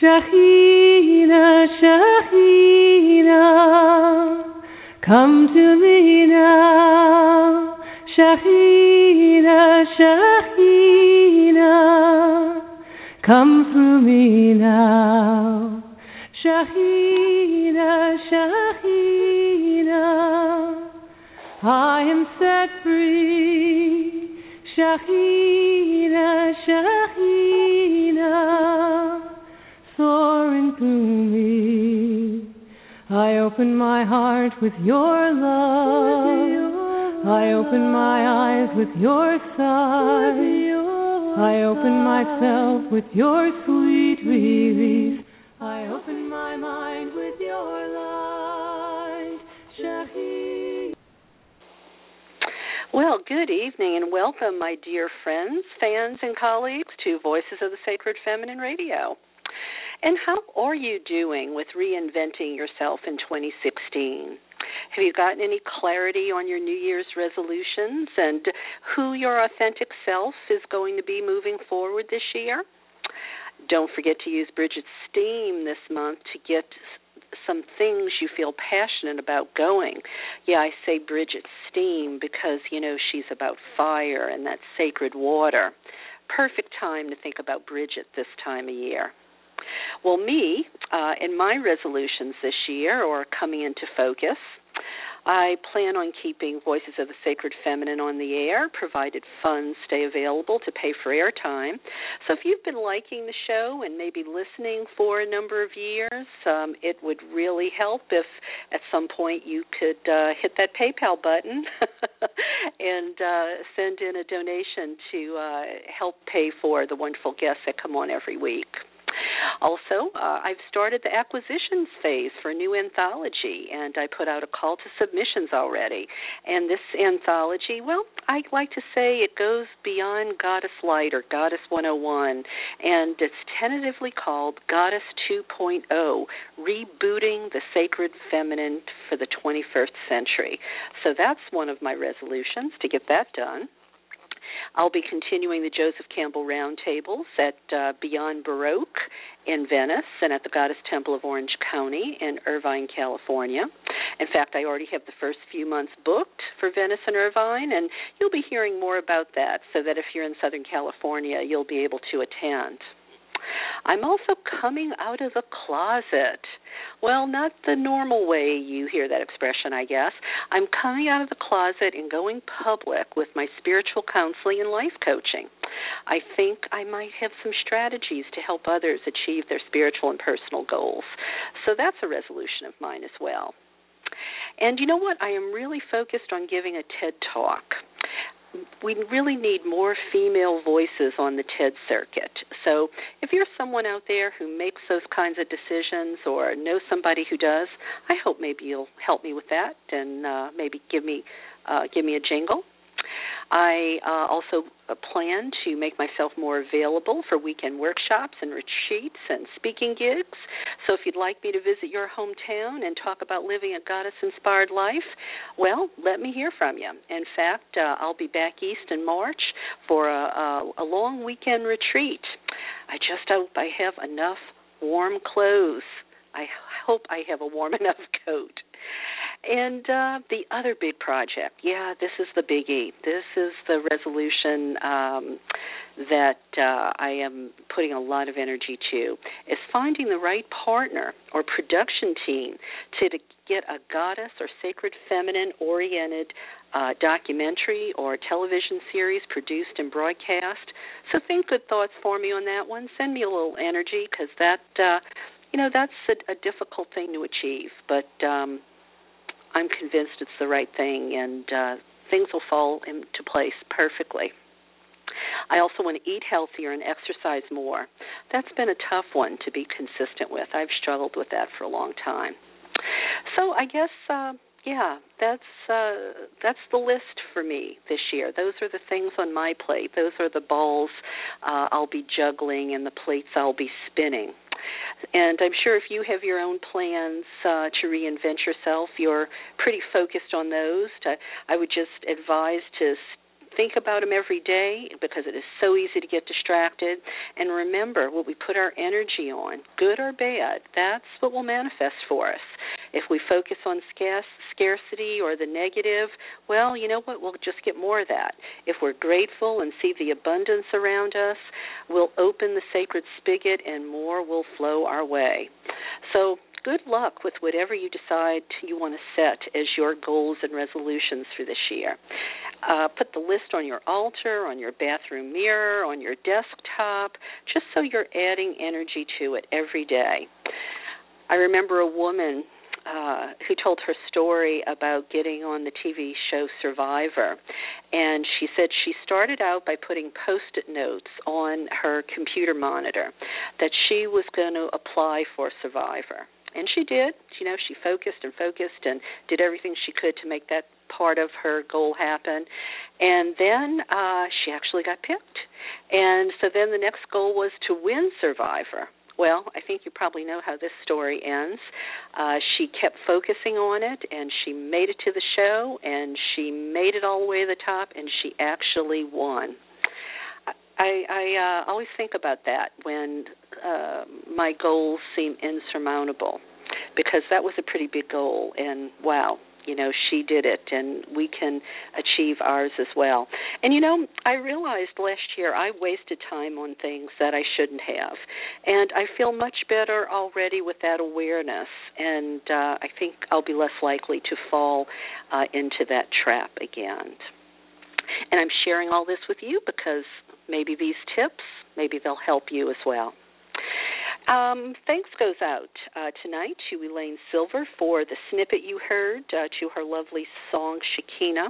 Shekhinah, Shekhinah, come to me now. Shekhinah, Shekhinah, come through me now. Shekhinah, Shekhinah, I am set free. Shekhinah, Shekhinah, soaring through me. I open my heart with your love. I open my eyes with your sight. I open myself with your sweet release. I open my mind with your light. Shekhinah. Well, good evening and welcome, my dear friends, fans, and colleagues to Voices of the Sacred Feminine Radio. And how are you doing with reinventing yourself in 2016? Have you gotten any clarity on your New Year's resolutions and who your authentic self is going to be moving forward this year? Don't forget to use Brigid's Steam this month to get some things you feel passionate about going. Yeah, I say Brigid's Steam because, you know, she's about fire and that sacred water. Perfect time to think about Brigid this time of year. Well, me, in my resolutions this year, or coming into focus, I plan on keeping Voices of the Sacred Feminine on the air, provided funds stay available to pay for airtime. So if you've been liking the show and maybe listening for a number of years, it would really help if at some point you could hit that PayPal button and send in a donation to help pay for the wonderful guests that come on every week. Also, I've started the acquisitions phase for a new anthology, and I put out a call to submissions already. And this anthology, well, I like to say it goes beyond Goddess Light or Goddess 101, and it's tentatively called Goddess 2.0, Rebooting the Sacred Feminine for the 21st Century. So that's one of my resolutions, to get that done. I'll be continuing the Joseph Campbell Roundtables at Beyond Baroque in Venice and at the Goddess Temple of Orange County in Irvine, California. In fact, I already have the first few months booked for Venice and Irvine, and you'll be hearing more about that so that if you're in Southern California, you'll be able to attend. I'm also coming out of the closet. Well, not the normal way you hear that expression, I guess. I'm coming out of the closet and going public with my spiritual counseling and life coaching. I think I might have some strategies to help others achieve their spiritual and personal goals. So that's a resolution of mine as well. And you know what? I am really focused on giving a TED Talk. We really need more female voices on the TED circuit. So if you're someone out there who makes those kinds of decisions or knows somebody who does, I hope maybe you'll help me with that and maybe give me a jingle. I also plan to make myself more available for weekend workshops and retreats and speaking gigs. So if you'd like me to visit your hometown and talk about living a goddess-inspired life, well, let me hear from you. In fact, I'll be back east in March for a long weekend retreat. I just hope I have enough warm clothes. I hope I have a warm enough coat. And the other big project, yeah, this is the biggie. This is the resolution that I am putting a lot of energy to, is finding the right partner or production team to get a goddess or sacred feminine-oriented documentary or television series produced and broadcast. So think good thoughts for me on that one. Send me a little energy because that, that's a difficult thing to achieve, but I'm convinced it's the right thing, and things will fall into place perfectly. I also want to eat healthier and exercise more. That's been a tough one to be consistent with. I've struggled with that for a long time. So I guess, that's the list for me this year. Those are the things on my plate. Those are the balls I'll be juggling and the plates I'll be spinning. And I'm sure if you have your own plans to reinvent yourself, you're pretty focused on those. I would just advise to think about them every day because it is so easy to get distracted. And remember, what we put our energy on, good or bad, that's what will manifest for us. If we focus on scarcity or the negative, well, you know what, we'll just get more of that. If we're grateful and see the abundance around us, we'll open the sacred spigot and more will flow our way. So good luck with whatever you decide you want to set as your goals and resolutions for this year. Put the list on your altar, on your bathroom mirror, on your desktop, just so you're adding energy to it every day. I remember a woman who told her story about getting on the TV show Survivor. And she said she started out by putting Post-it notes on her computer monitor that she was going to apply for Survivor. And she did. You know, she focused and did everything she could to make that part of her goal happen. And then she actually got picked. And so then the next goal was to win Survivor. Well, I think you probably know how this story ends. She kept focusing on it, and she made it to the show, and she made it all the way to the top, and she actually won. I always think about that when my goals seem insurmountable, because that was a pretty big goal, and wow. You know, she did it, and we can achieve ours as well. And, you know, I realized last year I wasted time on things that I shouldn't have, and I feel much better already with that awareness, and I think I'll be less likely to fall into that trap again. And I'm sharing all this with you because maybe these tips, maybe they'll help you as well. Thanks goes out tonight to Elaine Silver for the snippet you heard, to her lovely song, Shekhinah.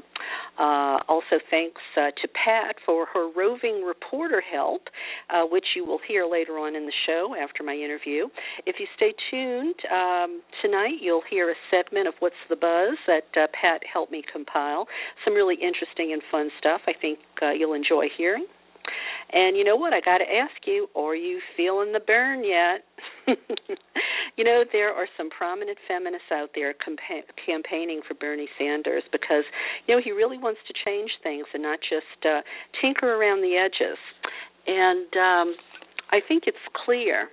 Also thanks to Pat for her roving reporter help, which you will hear later on in the show after my interview. If you stay tuned tonight, you'll hear a segment of What's the Buzz that Pat helped me compile. Some really interesting and fun stuff I think you'll enjoy hearing. And you know what? I got to ask you, are you feeling the burn yet? You know, there are some prominent feminists out there campaigning for Bernie Sanders because, you know, he really wants to change things and not just tinker around the edges. And I think it's clear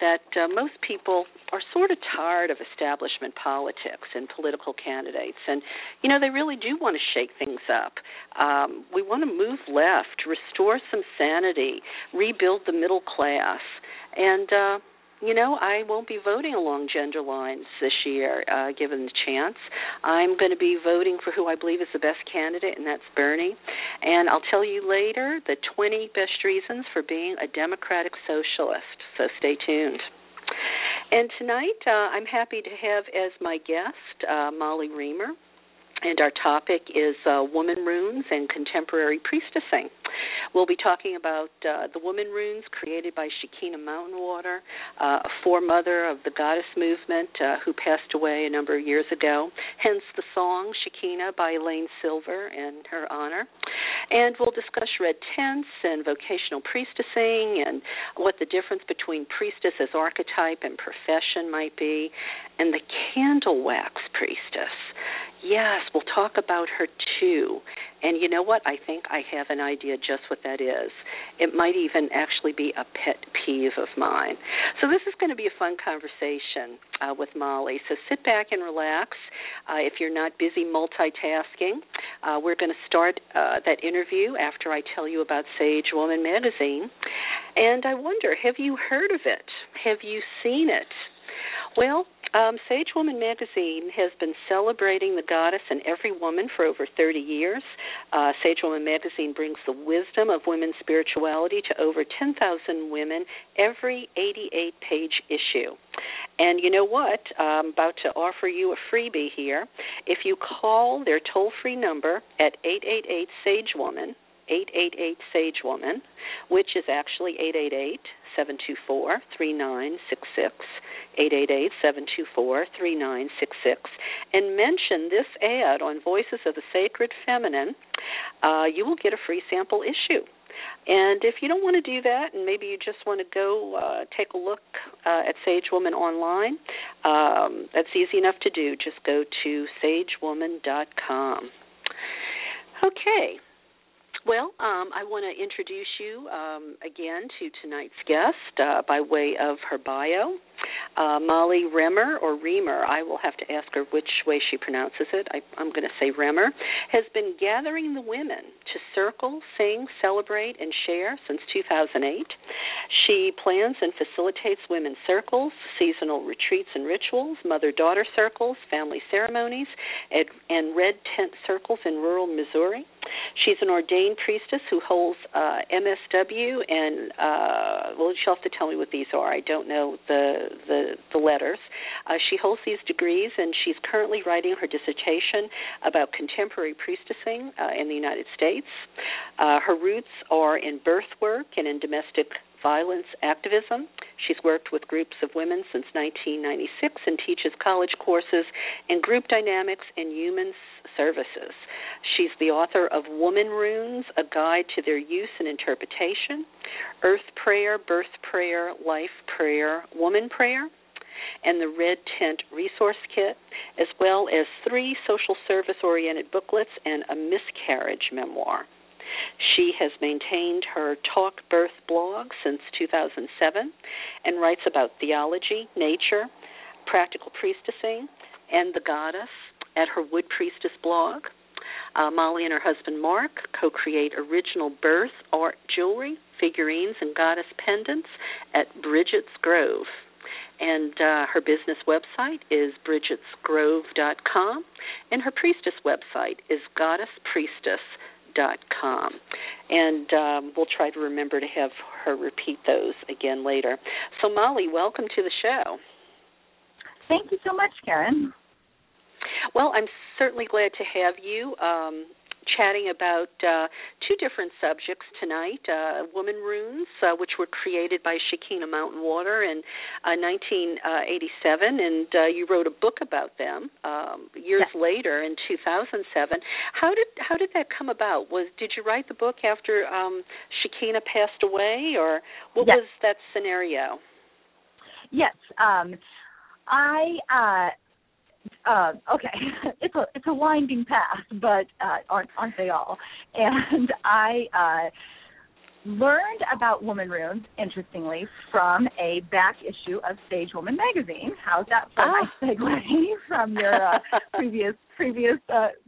that most people are sort of tired of establishment politics and political candidates. And, you know, they really do want to shake things up. We want to move left, restore some sanity, rebuild the middle class. And, you know, I won't be voting along gender lines this year, given the chance. I'm going to be voting for who I believe is the best candidate, and that's Bernie. And I'll tell you later the 20 best reasons for being a democratic socialist. So stay tuned. And tonight I'm happy to have as my guest Molly Remer. And our topic is Womanrunes and Contemporary Priestessing. We'll be talking about the Womanrunes created by Shekhinah Mountainwater, a foremother of the goddess movement who passed away a number of years ago, hence the song Shekhinah by Elaine Silver in her honor. And we'll discuss red tents and vocational priestessing and what the difference between priestess as archetype and profession might be, and the candle wax priestess. Yes, we'll talk about her too. And you know what? I think I have an idea just what that is. It might even actually be a pet peeve of mine. So this is going to be a fun conversation with Molly. So sit back and relax if you're not busy multitasking. We're going to start that interview after I tell you about Sage Woman Magazine. And I wonder, have you heard of it? Have you seen it? Well, Sage Woman Magazine has been celebrating the goddess and every woman for over 30 years. Sage Woman Magazine brings the wisdom of women's spirituality to over 10,000 women every 88-page issue. And you know what? I'm about to offer you a freebie here. If you call their toll-free number at 888-SAGE-WOMAN, 888-SAGE-WOMAN, which is actually 888-724-3966, 888-724-3966, and mention this ad on Voices of the Sacred Feminine, you will get a free sample issue. And if you don't want to do that and maybe you just want to go take a look at Sage Woman online, that's easy enough to do. Just go to sagewoman.com. Okay. Well, I want to introduce you again to tonight's guest by way of her bio. Molly Remer, or Remer, I will have to ask her which way she pronounces it. I'm going to say Remer, has been gathering the women to circle, sing, celebrate, and share since 2008. She plans and facilitates women's circles, seasonal retreats and rituals, mother-daughter circles, family ceremonies, and red tent circles in rural Missouri. She's an ordained priestess who holds MSW and, well, she'll have to tell me what these are. I don't know the letters. She holds these degrees, and she's currently writing her dissertation about contemporary priestessing in the United States. Her roots are in birth work and in domestic violence activism. She's worked with groups of women since 1996 and teaches college courses in group dynamics and human services. She's the author of Womanrunes: A Guide to Their Use and Interpretation, Earth Prayer, Birth Prayer, Life Prayer, Woman Prayer, and the Red Tent Resource Kit, as well as 3 social service-oriented booklets and a miscarriage memoir. She has maintained her Talk Birth blog since 2007 and writes about theology, nature, practical priestessing, and the goddess at her Wood Priestess blog. Molly and her husband Mark co-create original birth art jewelry, figurines, and goddess pendants at Brigid's Grove. And her business website is brigidsgrove.com, and her priestess website is goddesspriestess.com. And we'll try to remember to have her repeat those again later. So, Molly, welcome to the show. Thank you so much, Karen. Well, I'm certainly glad to have you chatting about 2 different subjects tonight, Womanrunes, which were created by Shekhinah Mountainwater in 1987, and you wrote a book about them years later in 2007. How did that come about? Did you write the book after Shekhinah passed away, or what was that scenario? Yes. Okay, it's a winding path, but aren't they all? And I learned about Womanrunes, interestingly, from a back issue of Sage Woman Magazine. How's that for my segue from your previous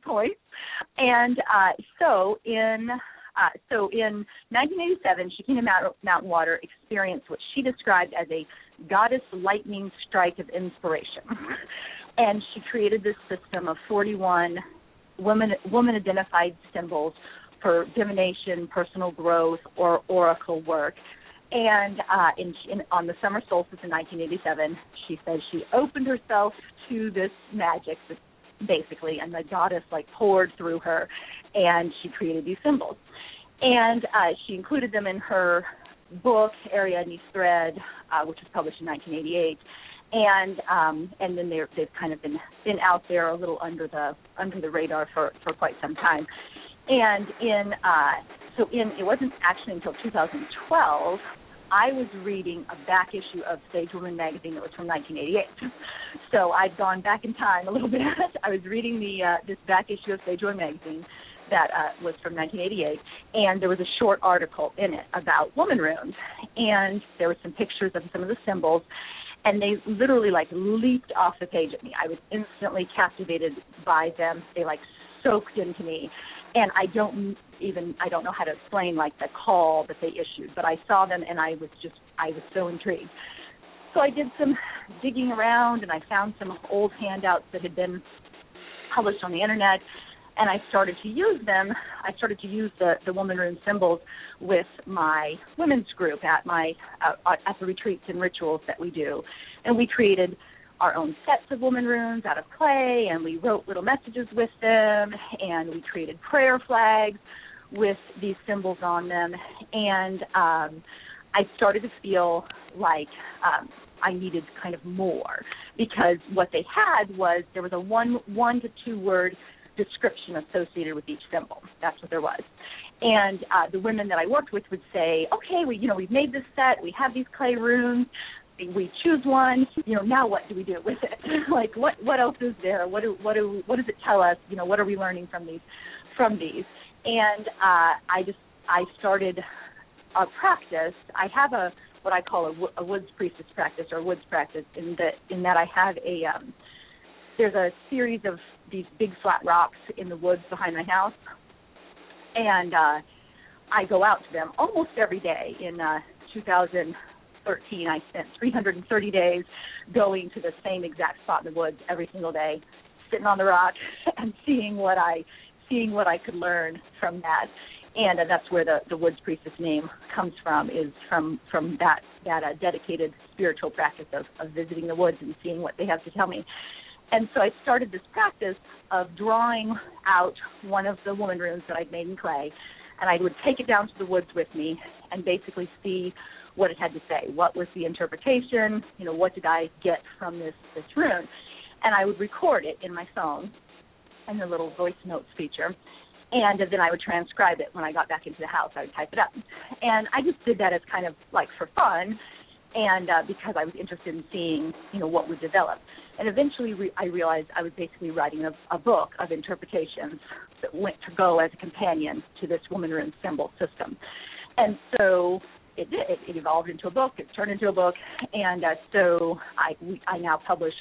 point? And so in 1987, Shekhinah Mountainwater experienced what she described as a goddess lightning strike of inspiration. And she created this system of 41 woman-identified symbols for divination, personal growth, or oracle work. And on the summer solstice in 1987, she said she opened herself to this magic, basically, and the goddess poured through her, and she created these symbols. And she included them in her book, Ariadne's Thread, which was published in 1988. And then they've kind of been out there a little under the radar for quite some time. And it wasn't actually until 2012 I was reading a back issue of Sage Woman Magazine that was from 1988. So I'd gone back in time a little bit. I was reading this back issue of Sage Woman Magazine that was from 1988, and there was a short article in it about Womanrunes, and there were some pictures of some of the symbols. And they literally, leaped off the page at me. I was instantly captivated by them. They, soaked into me. And I don't know how to explain, the call that they issued. But I saw them, and I was so intrigued. So I did some digging around, and I found some old handouts that had been published on the Internet. And I started to use them. I started to use the Womanrune symbols with my women's group at at the retreats and rituals that we do. And we created our own sets of Womanrunes out of clay, and we wrote little messages with them, and we created prayer flags with these symbols on them. And I started to feel I needed kind of more, because what they had was there was a one to 2 word description associated with each symbol. That's what there was. And the women that I worked with would say, okay, we've made this set, we have these clay runes, we choose one, now what do we do with it? what else is there? What does it tell us? What are we learning from these? And I started a practice. I have a what I call a woods priestess practice or woods practice in that I have a there's a series of these big flat rocks in the woods behind my house, and I go out to them almost every day. In 2013, I spent 330 days going to the same exact spot in the woods every single day, sitting on the rock and seeing what I could learn from that. And that's where the Woods Priestess name comes from, is from that dedicated spiritual practice of visiting the woods and seeing what they have to tell me. And so I started this practice of drawing out one of the woman runes that I'd made in clay, and I would take it down to the woods with me and basically see what it had to say. What was the interpretation? You know, what did I get from this rune? And I would record it in my phone in the little voice notes feature, and then I would transcribe it when I got back into the house. I would type it up. And I just did that as kind of like for fun, and because I was interested in seeing, you know, what would develop. And eventually I realized I was basically writing a book of interpretations that went to go as a companion to this Womanrune symbol system. And so it evolved into a book. It's turned into a book. And so I now publish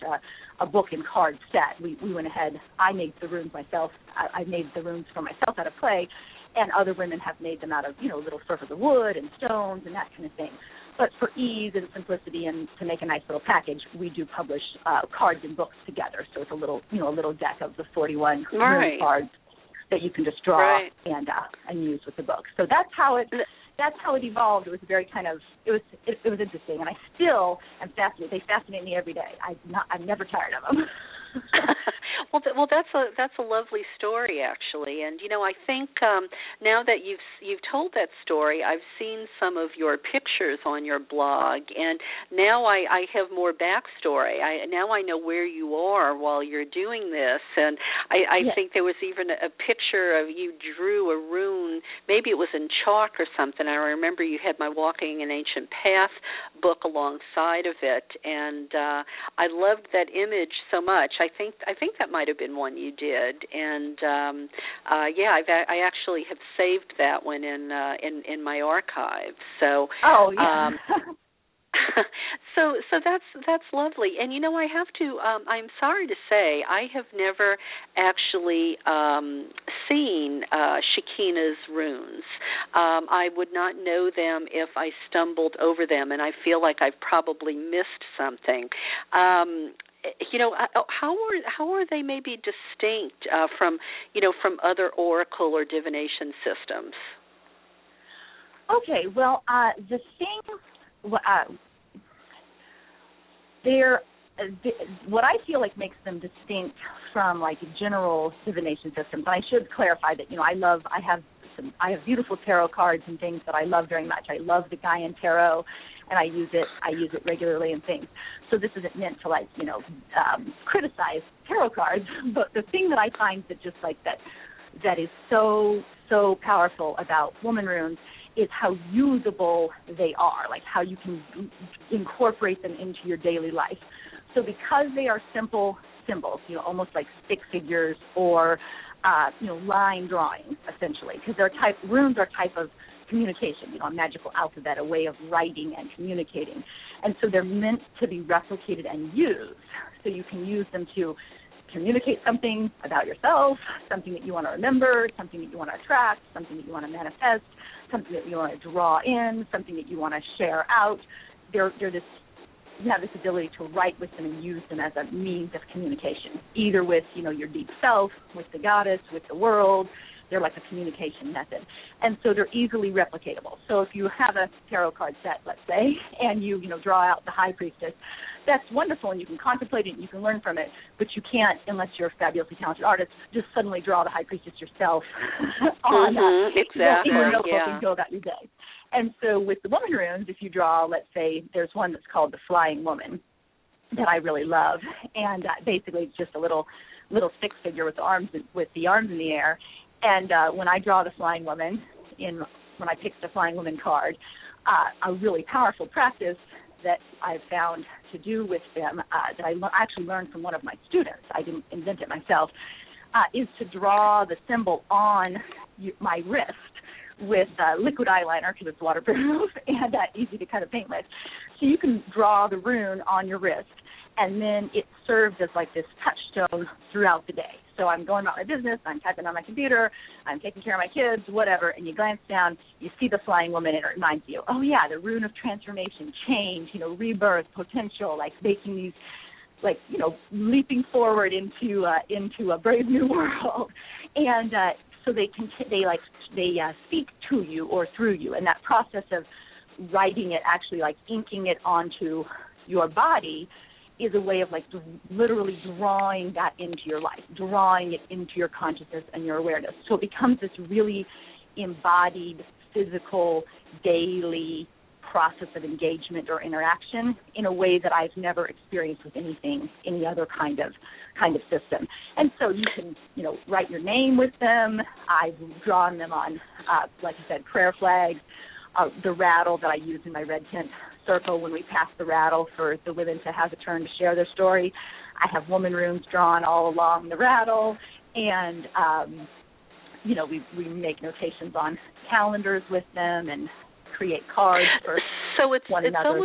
a book and card set. We went ahead. I made the runes myself. I made the runes for myself out of clay, and other women have made them out of, you know, little surfaces of wood and stones and that kind of thing. But for ease and simplicity and to make a nice little package, we do publish cards and books together. So it's a little deck of the 41 rune cards that you can just draw and use with the book. So that's how it evolved. It was very kind of it was interesting, and I still am fascinated. They fascinate me every day. I'm never tired of them. Well, that's a lovely story actually, and you know I think now that you've told that story, I've seen some of your pictures on your blog, and now I have more backstory. Now I know where you are while you're doing this, and I think there was even a picture of you drew a rune. Maybe it was in chalk or something. I remember you had my Walking an Ancient Path book alongside of it, and I loved that image so much. I think that might have been one you did, and I actually have saved that one in my archive. So So that's lovely, and you know I have to. I'm sorry to say I have never actually seen Shekhinah's runes. I would not know them if I stumbled over them, and I feel like I've probably missed something. You know, how are they maybe distinct from other oracle or divination systems? Okay, well, the thing, what I feel like makes them distinct from like general divination systems. And I should clarify that, you know, I have beautiful tarot cards and things that I love very much. I love the Gaian tarot, and I use it regularly in things. So this isn't meant to like, you know, criticize tarot cards. But the thing that I find that just like that is so powerful about woman runes is how usable they are, like how you can incorporate them into your daily life. So because they are simple symbols, you know, almost like stick figures or line drawings, essentially, because runes are a type of communication, you know, a magical alphabet, a way of writing and communicating. And so they're meant to be replicated and used. So you can use them to communicate something about yourself, something that you want to remember, something that you want to attract, something that you want to manifest, something that you want to draw in, something that you want to share out. You have this ability to write with them and use them as a means of communication, either with, you know, your deep self, with the goddess, with the world. They're like a communication method. And so they're easily replicatable. So if you have a tarot card set, let's say, and you know, draw out the high priestess, that's wonderful, and you can contemplate it and you can learn from it, but you can't, unless you're a fabulously talented artist, just suddenly draw the high priestess yourself on exactly. your notebook and go about your day. And so with the woman runes, if you draw, let's say, there's one that's called the Flying Woman that I really love, and basically it's just a little stick figure with the arms in the air. And when I draw the Flying Woman, when I pick the Flying Woman card, a really powerful practice that I've found to do with them that I actually learned from one of my students. I didn't invent it myself. Is to draw the symbol on my wrist with liquid eyeliner because it's waterproof and easy to kind of paint with. So you can draw the rune on your wrist, and then it serves as like this touchstone throughout the day. So I'm going about my business, I'm typing on my computer, I'm taking care of my kids, whatever, and you glance down, you see the flying woman, and it reminds you, oh, yeah, the rune of transformation, change, you know, rebirth, potential, like making these, like, you know, leaping forward into a brave new world. And so they speak to you or through you, and that process of writing it, actually, like, inking it onto your body is a way of, like, literally drawing that into your life, drawing it into your consciousness and your awareness. So it becomes this really embodied, physical, daily process of engagement or interaction in a way that I've never experienced with anything, any other kind of system. And so you can, you know, write your name with them. I've drawn them on, like I said, prayer flags. The rattle that I use in my red tent circle when we pass the rattle for the women to have a turn to share their story. I have woman runes drawn all along the rattle, and you know, we make notations on calendars with them and create cards for one another. So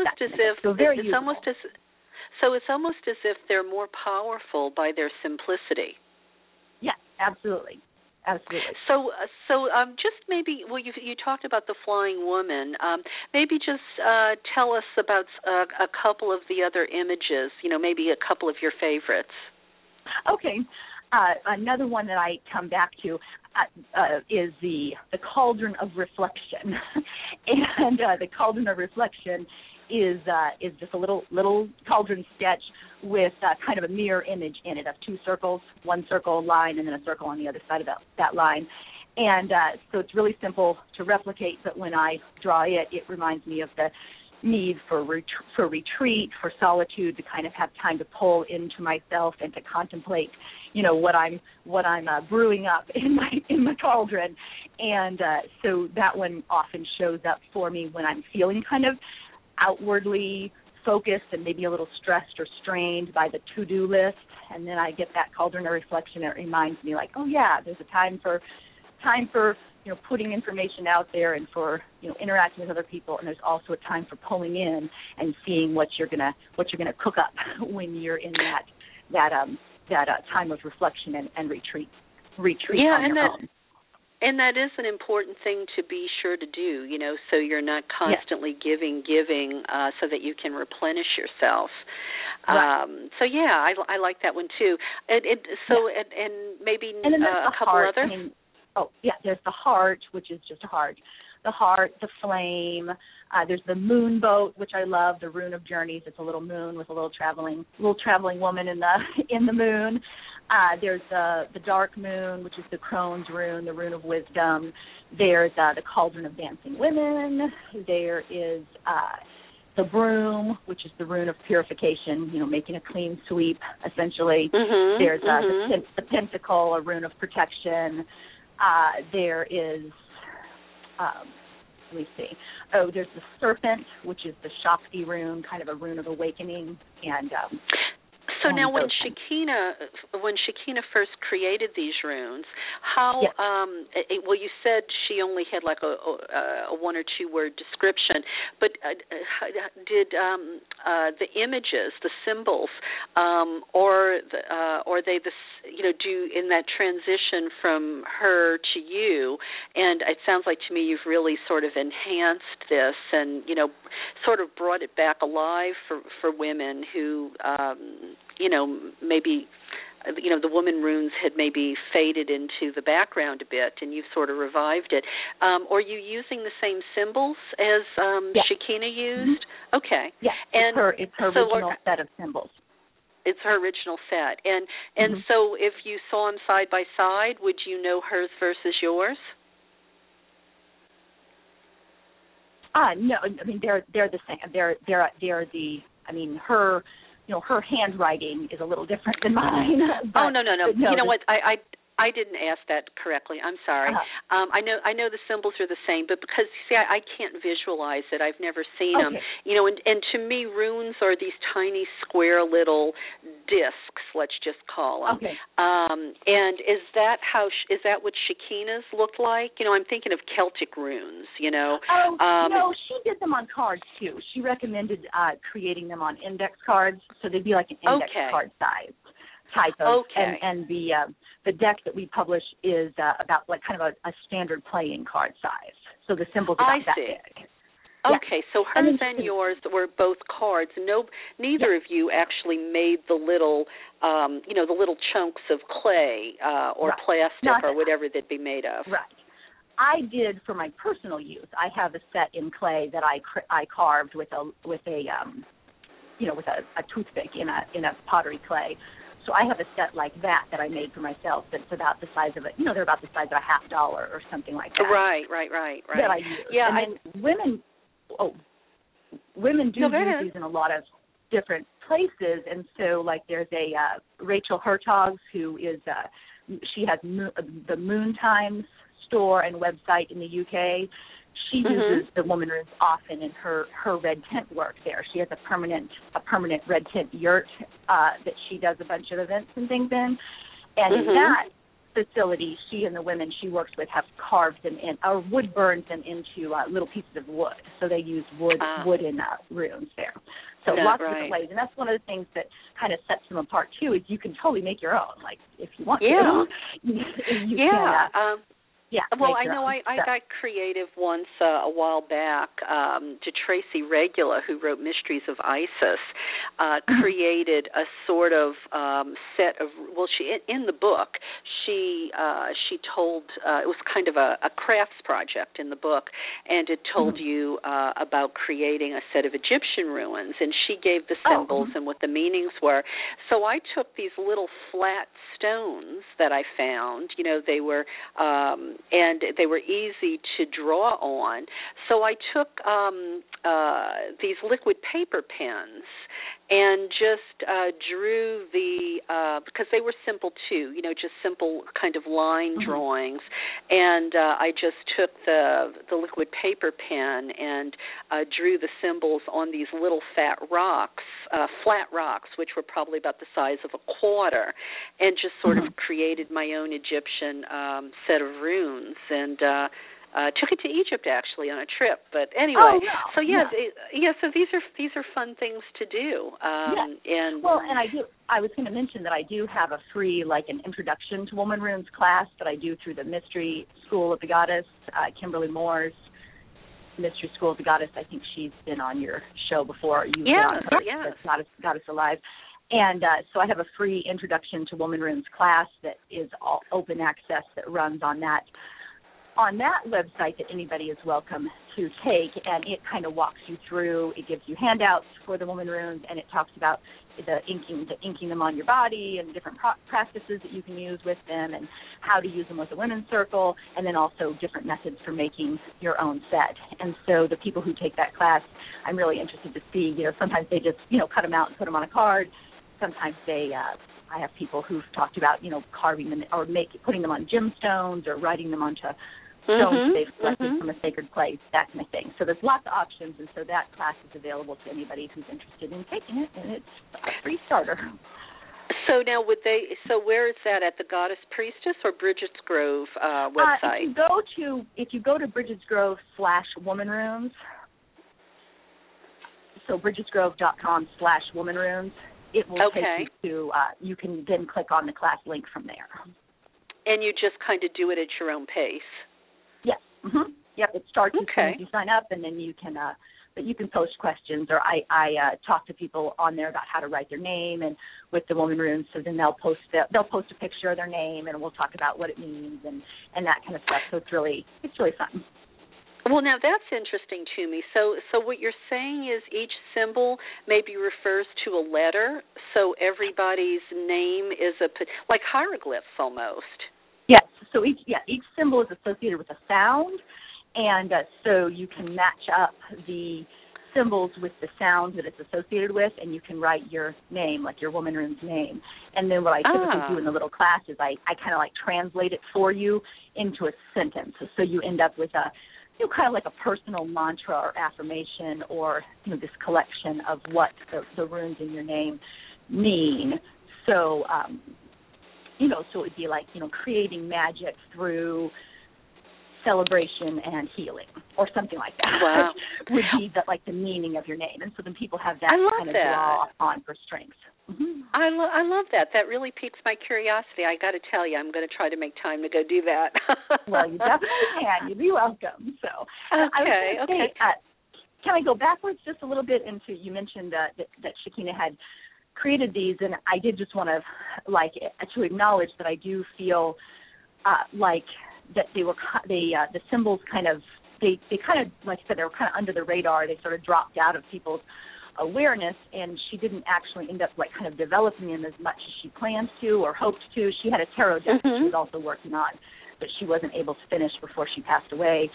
it's almost as if they're more powerful by their simplicity. Yes, absolutely. Absolutely. So, just maybe, well, you talked about the flying woman. Maybe just tell us about a couple of the other images. You know, maybe a couple of your favorites. Okay. Another one that I come back to is the cauldron of reflection, and the cauldron of reflection is just a little cauldron sketch with kind of a mirror image in it of two circles, one circle line and then a circle on the other side of that line. And so it's really simple to replicate, but when I draw it, it reminds me of the need for retreat, for solitude, to kind of have time to pull into myself and to contemplate, you know, what I'm brewing up in my cauldron. And so that one often shows up for me when I'm feeling kind of outwardly focused and maybe a little stressed or strained by the to-do list, and then I get that cauldron of reflection. It reminds me, like, oh yeah, there's a time for you know, putting information out there and for, you know, interacting with other people, and there's also a time for pulling in and seeing what you're gonna cook up when you're in that time of reflection and retreat yeah, on your own. And that is an important thing to be sure to do, you know, so you're not constantly giving, so that you can replenish yourself. Right. So, yeah, I like that one, too. And maybe a couple heart, others? There's the heart, which is just a heart. The heart, the flame. There's the moon boat, which I love. The rune of journeys. It's a little moon with a little traveling woman in the moon. There's the dark moon, which is the crone's rune, the rune of wisdom. There's the cauldron of dancing women. There is the broom, which is the rune of purification. You know, making a clean sweep, essentially. Mm-hmm, there's the pentacle, a rune of protection. There is. Let me see. Oh, there's the serpent, which is the Shakti rune, kind of a rune of awakening. And so now, when Shekhinah first created these runes, how? Yes. You said she only had like a one or two word description, but did the images, the symbols, or they the you know do in that transition from her to you? And it sounds like to me you've really sort of enhanced this and, you know, sort of brought it back alive for women who. You know, maybe, you know, the woman runes had maybe faded into the background a bit, and you've sort of revived it. Are you using the same symbols as Shekhinah used? Mm-hmm. Okay. Yeah, it's her original set of symbols. It's her original set. And mm-hmm. So if you saw them side by side, would you know hers versus yours? No, I mean, they're the same. Her... You know, her handwriting is a little different than mine. But, you know what? I I didn't ask that correctly. I'm sorry. Uh-huh. I know the symbols are the same, but because, see, I can't visualize it. I've never seen them. You know, and to me, runes are these tiny square little discs, let's just call them. Okay. And is that is that what Shekhinah's look like? You know, I'm thinking of Celtic runes, you know. Oh, no, she did them on cards, too. She recommended creating them on index cards, so they'd be like an index card size. And the deck that we publish is about like kind of a standard playing card size. So the symbols about that big. Okay, so hers and yours were both cards. Neither of you actually made the little, you know, the little chunks of clay or plastic or whatever they'd be made of. Right. I did for my personal use. I have a set in clay that I carved with a toothpick in a pottery clay. So I have a set like that I made for myself that's about the size of a, you know, they're about the size of $50 or something like that. Right. That I use. Yeah, and then women do use these in a lot of different places, and so like there's a Rachel Hertog who is she has the Moon Times store and website in the UK. She uses the WomanRunes often in her red tent work there. She has a permanent red tent yurt that she does a bunch of events and things in. And in that facility, she and the women she works with have carved them in or wood burned them into little pieces of wood. So they use wood in runes there. So lots of different ways. And that's one of the things that kind of sets them apart, too, is you can totally make your own, like, if you want to. You can, yeah, well, I know I got creative once a while back to Tracy Regula, who wrote Mysteries of Isis, created a sort of set of, well, she in the book, she told, it was kind of a crafts project in the book, and it told you about creating a set of Egyptian ruins, and she gave the symbols and what the meanings were. So I took these little flat stones that I found, you know, they were... and they were easy to draw on. So I took these liquid paper pens and just drew because they were simple too, you know, just simple kind of line drawings. And I just took the liquid paper pen and drew the symbols on these little flat rocks, which were probably about the size of a quarter, and just sort of created my own Egyptian set of runes, and took it to Egypt actually on a trip. But anyway, so these are fun things to do. I was going to mention that I do have a free, like, an introduction to WomanRunes class that I do through the Mystery School of the Goddess, Kimberly Moore's Mystery School of the Goddess. I think she's been on your show before. Goddess Alive. And so I have a free introduction to WomanRunes class that is all open access that runs on that website that anybody is welcome to take, and it kind of walks you through. It gives you handouts for the WomanRunes, and it talks about the inking them on your body and different practices that you can use with them and how to use them with a women's circle, and then also different methods for making your own set. And so the people who take that class, I'm really interested to see, you know, sometimes they just, you know, cut them out and put them on a card. Sometimes they, I have people who've talked about, you know, carving them or putting them on gemstones or writing them onto stones they've collected from a sacred place, that kind of thing. So there's lots of options, and so that class is available to anybody who's interested in taking it, and it's a free starter. So now where is that, at the Goddess Priestess or Brigid's Grove website? If you go to brigidsgrove.com/womanrunes, so brigidsgrove.com/womanrunes, it will take you to, you can then click on the class link from there. And you just kind of do it at your own pace? Yes. Mm-hmm. Yep, it starts as soon as you sign up, and then you can but you can post questions, or I talk to people on there about how to write their name and with the WomanRunes, so then they'll post a picture of their name, and we'll talk about what it means and that kind of stuff. So it's really fun. Well, now that's interesting to me. So what you're saying is each symbol maybe refers to a letter, so everybody's name is like hieroglyphs almost. Yes. So each symbol is associated with a sound, and so you can match up the symbols with the sounds that it's associated with, and you can write your name, like your Womanrunes name. And then what I typically do in the little class is I kind of like translate it for you into a sentence. So you end up with a, you know, kind of like a personal mantra or affirmation, or, you know, this collection of what the runes in your name mean. So, you know, so it would be like, you know, creating magic through celebration and healing, or something like that. Wow. Would be the, like the meaning of your name. And so then people have that kind of draw on for strength. Mm-hmm. I love that. That really piques my curiosity. I got to tell you, I'm going to try to make time to go do that. Well, you definitely can. You'd be welcome. So, okay. Can I go backwards just a little bit into, you mentioned that Shekhinah had created these, and I did just want to to acknowledge that I do feel that the symbols kind of like I said, they were kind of under the radar. They sort of dropped out of people's awareness, and she didn't actually end up developing them as much as she planned to or hoped to. She had a tarot deck that she was also working on, but she wasn't able to finish before she passed away.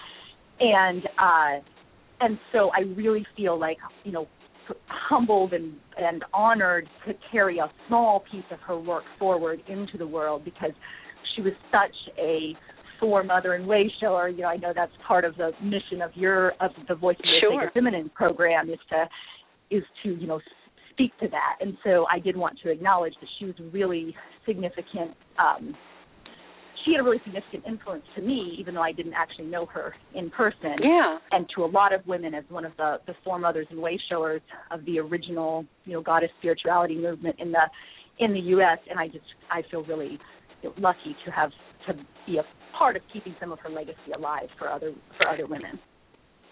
And so I really feel humbled and honored to carry a small piece of her work forward into the world, because she was such a foremother and way shower. You know, I know that's part of the mission of the Voices of the Sacred Feminine program is to speak to that. And so I did want to acknowledge that she was really significant. She had a really significant influence to me, even though I didn't actually know her in person. Yeah. And to a lot of women as one of the foremothers and way showers of the original, goddess spirituality movement in the U.S. And I feel really lucky to be a part of keeping some of her legacy alive for other women.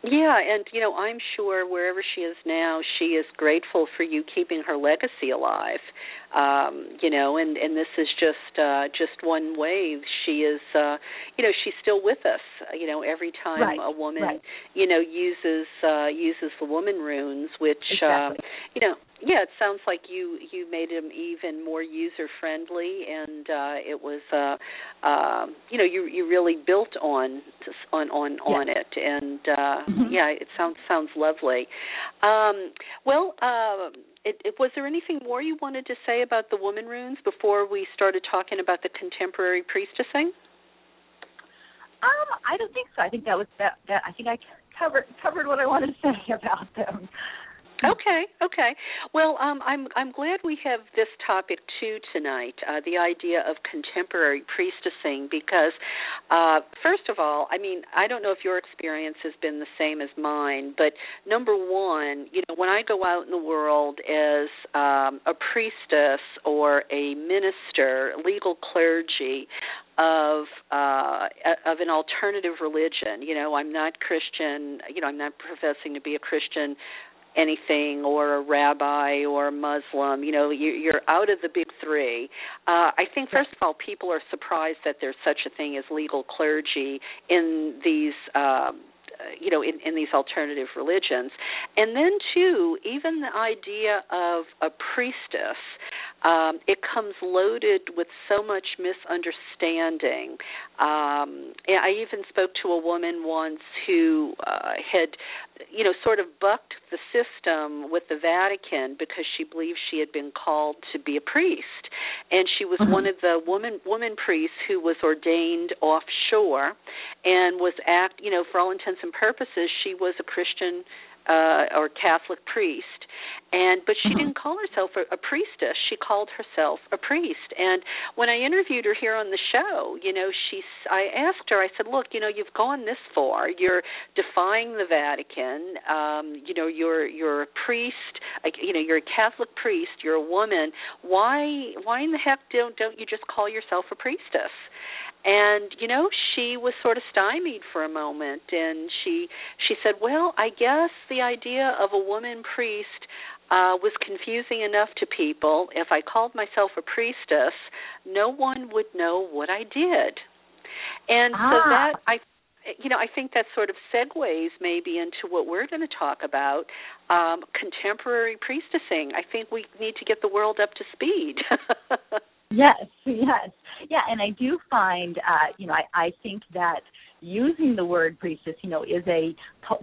Yeah, and, I'm sure wherever she is now, she is grateful for you keeping her legacy alive, and this is just one wave. She is, she's still with us, every time a woman, uses the woman runes, which, yeah, it sounds like you made them even more user-friendly, and it was, you really built on it, and it sounds lovely. Was there anything more you wanted to say about the woman runes before we started talking about the contemporary priestessing? I don't think so. I think that was that. I think I covered what I wanted to say about them. Okay. Well, I'm glad we have this topic too tonight, the idea of contemporary priestessing, because first of all, I mean, I don't know if your experience has been the same as mine, but number one, when I go out in the world as a priestess or a minister, legal clergy, of an alternative religion, I'm not Christian, I'm not professing to be a Christian anything, or a rabbi or a Muslim, you're out of the big three. I think, first of all, people are surprised that there's such a thing as legal clergy in these in these alternative religions. And then, too, even the idea of a priestess, it comes loaded with so much misunderstanding. I even spoke to a woman once who had, sort of bucked the system with the Vatican because she believed she had been called to be a priest. And she was one of the woman priests who was ordained offshore and was, for all intents and purposes, she was a Christian or Catholic priest. But she didn't call herself a priestess. She called herself a priest. And when I interviewed her here on the show, I asked her, I said, look, you've gone this far. You're defying the Vatican. You're a priest. You're a Catholic priest. You're a woman. Why in the heck don't you just call yourself a priestess? And, she was sort of stymied for a moment, and she said, well, I guess the idea of a woman priest was confusing enough to people. If I called myself a priestess, no one would know what I did. And so that, I think that sort of segues maybe into what we're going to talk about, contemporary priestessing. I think we need to get the world up to speed. Yes. Yeah, and I do find, I think that using the word priestess, you know, is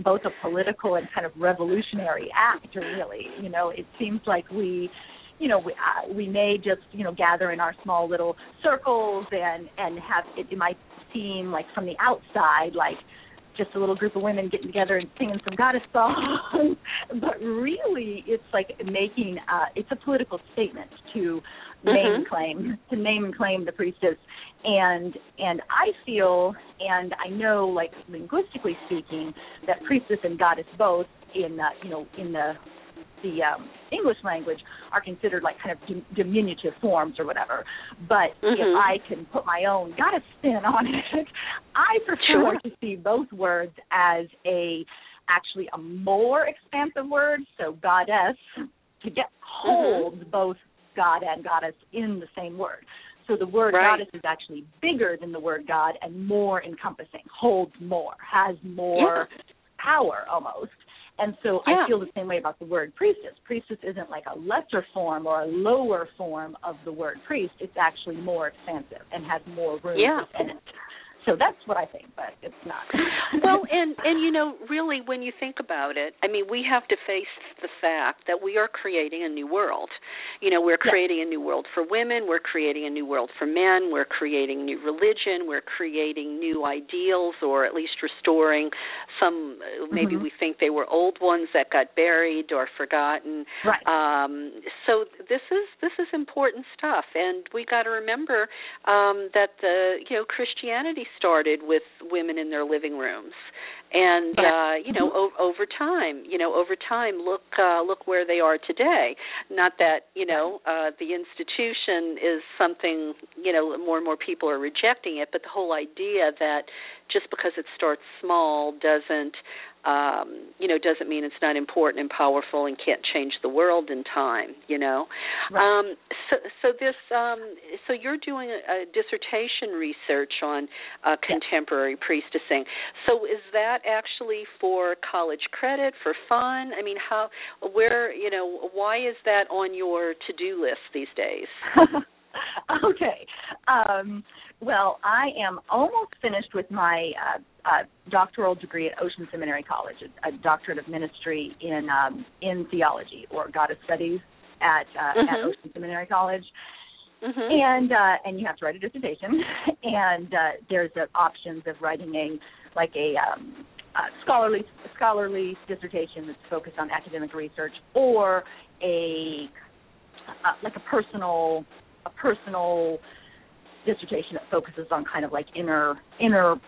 both a political and kind of revolutionary act, really. You know, it seems like we may just, you know, gather in our small little circles and have, it might seem like from the outside, like just a little group of women getting together and singing some goddess songs, but really it's like making, it's a political statement to name and claim the priestess. And I feel, and I know, like linguistically speaking, that priestess and goddess both in the English language are considered like kind of diminutive forms or whatever. But if I can put my own goddess spin on it, I prefer to see both words as actually a more expansive word. So goddess to get holds both God and goddess in the same word. So the word goddess is actually bigger than the word God and more encompassing, holds more, has more power almost. And so I feel the same way about the word priestess. Priestess isn't like a lesser form or a lower form of the word priest. It's actually more expansive and has more room in it. So that's what I think, but it's not. Well, and you know, really when you think about it, I mean, we have to face the fact that we are creating a new world. You know, we're creating a new world for women. We're creating a new world for men. We're creating new religion. We're creating new ideals, or at least restoring some, maybe we think they were old ones that got buried or forgotten. Right. So this is important stuff. And we got to remember that, you know, Christianity started with women in their living rooms, and you know, over time, look where they are today. Not that you know the institution is something, you know, more and more people are rejecting it, but the whole idea that just because it starts small doesn't mean it's not important and powerful and can't change the world in time, you know. Right. So you're doing a dissertation research on contemporary priestessing. So is that actually for college credit, for fun? I mean, why is that on your to-do list these days? Okay. Well, I am almost finished with my doctoral degree at Ocean Seminary College, a doctorate of ministry in theology or goddess studies at Ocean Seminary College. Mm-hmm. And you have to write a dissertation. And there's the options of writing a scholarly dissertation that's focused on academic research, or a personal dissertation that focuses on kind of like inner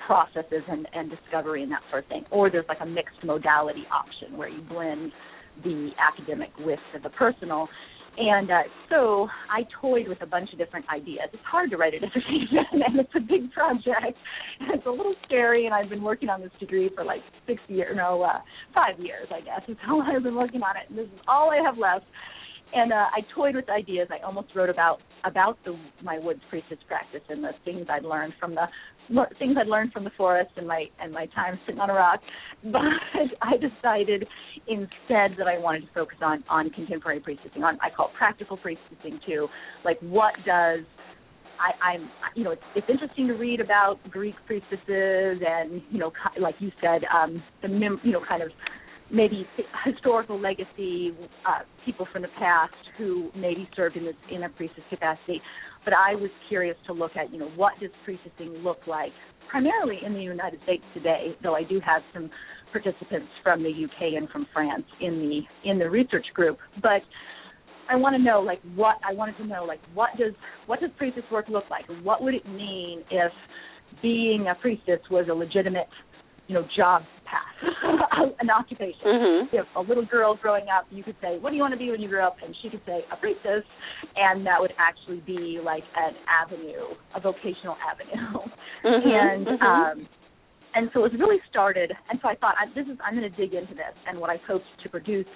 processes and discovery and that sort of thing. Or there's like a mixed modality option where you blend the academic with the personal. And so I toyed with a bunch of different ideas. It's hard to write a dissertation, and it's a big project. And it's a little scary, and I've been working on this degree for like 5 years, I guess, is how I've been working on it. And this is all I have left. And I toyed with ideas. I almost wrote about my woods priestess practice and the things I'd learned from the forest and my time sitting on a rock. But I decided instead that I wanted to focus on contemporary priestessing. I call it practical priestessing too. Like, what does it's interesting to read about Greek priestesses and, you know, like you said, maybe historical legacy, people from the past who maybe served in a priestess capacity. But I was curious to look at, you know, what does priestessing look like primarily in the United States today, though I do have some participants from the UK and from France in the research group. But I want to know, like, what does priestess work look like? What would it mean if being a priestess was a legitimate, you know, job path, an occupation. Mm-hmm. If a little girl growing up, you could say, what do you want to be when you grow up? And she could say, a priestess. And that would actually be like an avenue, a vocational avenue. Mm-hmm. And so it was really started. And so I thought, I'm going to dig into this. And what I hoped to produce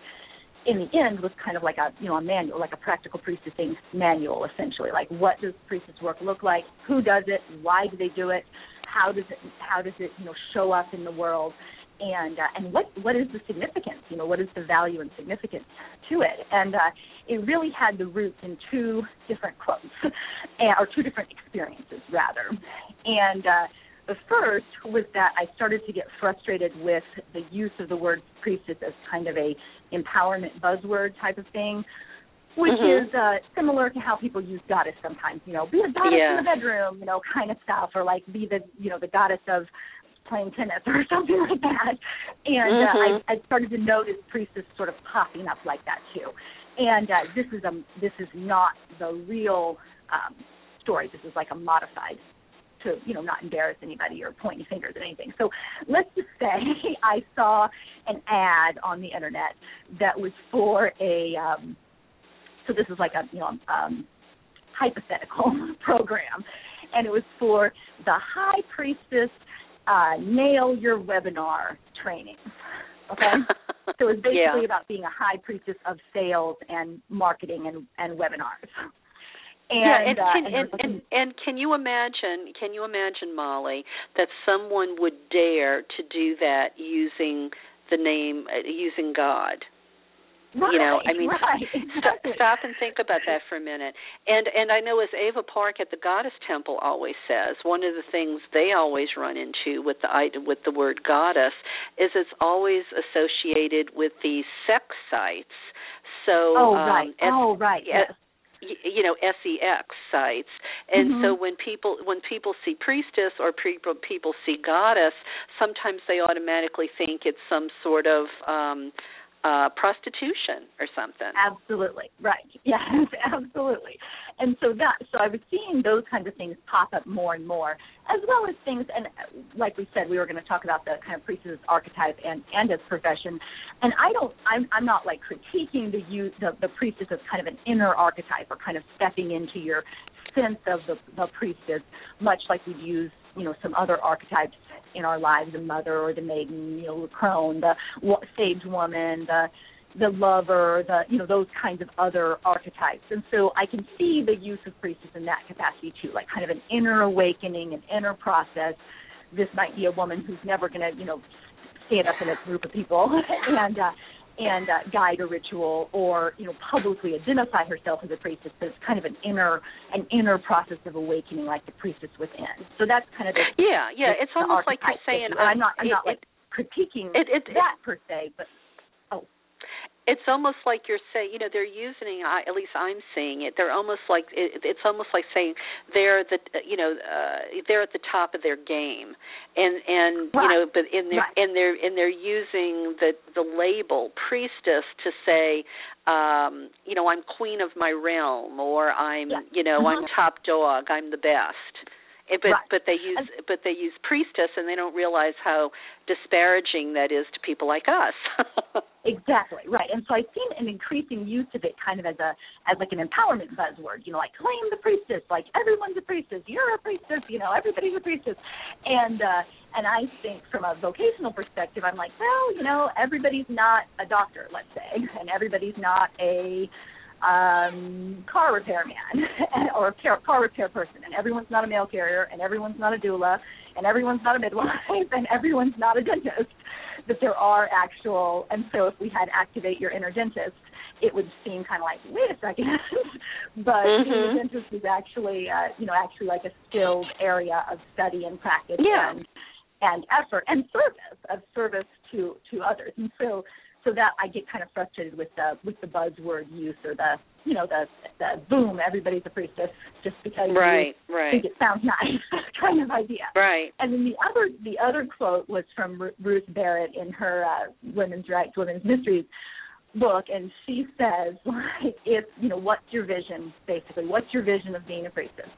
in the end was kind of like a manual, like a practical priestessing manual, essentially. Like, what does priestess work look like? Who does it? Why do they do it? How does it show up in the world, and what is the significance? You know, what is the value and significance to it? And it really had the roots in two different quotes, or two different experiences rather. And The first was that I started to get frustrated with the use of the word priestess as kind of a empowerment buzzword type of thing, which mm-hmm. is similar to how people use goddess sometimes, you know, be a goddess yeah. in the bedroom, you know, kind of stuff, or like be the, you know, the goddess of playing tennis or something like that. And mm-hmm. I started to notice priestess sort of popping up like that too. And this is not the real story. This is like a modified to, you know, not embarrass anybody or point any fingers at anything. So let's just say I saw an ad on the internet that was for a, so this is like a, you know, hypothetical program, and it was for the High Priestess Nail Your Webinar training. Okay, so it's basically yeah. about being a high priestess of sales and marketing and webinars. And, yeah, and can you imagine, Molly, that someone would dare to do that using the name, using God? Right, you know, I mean, right. Stop and think about that for a minute. And I know, as Ava Park at the Goddess Temple always says, one of the things they always run into with the word goddess is it's always associated with the sex sites. So, yes. You know, sex sites, and mm-hmm. so when people see priestess or people see goddess, sometimes they automatically think it's some sort of prostitution or something. Absolutely, right? Yes, absolutely. And so I was seeing those kinds of things pop up more and more, as well as things. And like we said, we were going to talk about the kind of priestess archetype and as profession. And I'm not like critiquing the priestess as kind of an inner archetype or kind of stepping into your sense of the priestess, much like we'd use, you know, some other archetypes in our lives, the mother or the maiden, you know, the crone, the sage woman, the lover, the, you know, those kinds of other archetypes. And so I can see the use of priestess in that capacity too, like kind of an inner awakening, an inner process. This might be a woman who's never going to, you know, stand up in a group of people and guide a ritual, or, you know, publicly identify herself as a priestess, but it's kind of an inner process of awakening, like the priestess within. So that's kind of the, it's the almost like you're saying issue. I'm not critiquing that per se, but it's almost like you're saying, you know, they're using, at least I'm seeing it, they're almost like, it's almost like saying they're the, you know, they're at the top of their game, and right. you know, but and they're using the label priestess to say, you know, I'm queen of my realm, or I'm, yeah. you know, mm-hmm. I'm top dog, I'm the best. But they use priestess, and they don't realize how disparaging that is to people like us. Exactly, right. And so I've seen an increasing use of it, kind of as like an empowerment buzzword. You know, like claim the priestess, like everyone's a priestess, you're a priestess, you know, everybody's a priestess. And I think from a vocational perspective, I'm like, well, you know, everybody's not a doctor, let's say, and everybody's not a car repairman or a car repair person, and everyone's not a mail carrier, and everyone's not a doula, and everyone's not a midwife, and everyone's not a dentist, that there are actual, and so if we had activate your inner dentist, it would seem kind of like, wait a second, but mm-hmm. inner dentist is actually, you know, actually like a skilled area of study and practice yeah. and effort and service to others, and so that I get kind of frustrated with the buzzword use, or the, you know, the boom, everybody's a priestess just because you think it sounds nice kind of idea. Right. And then the other quote was from Ruth Barrett in her Women's Rights, Women's Mysteries book, and she says, like, if, you know, what's your vision, basically? What's your vision of being a priestess?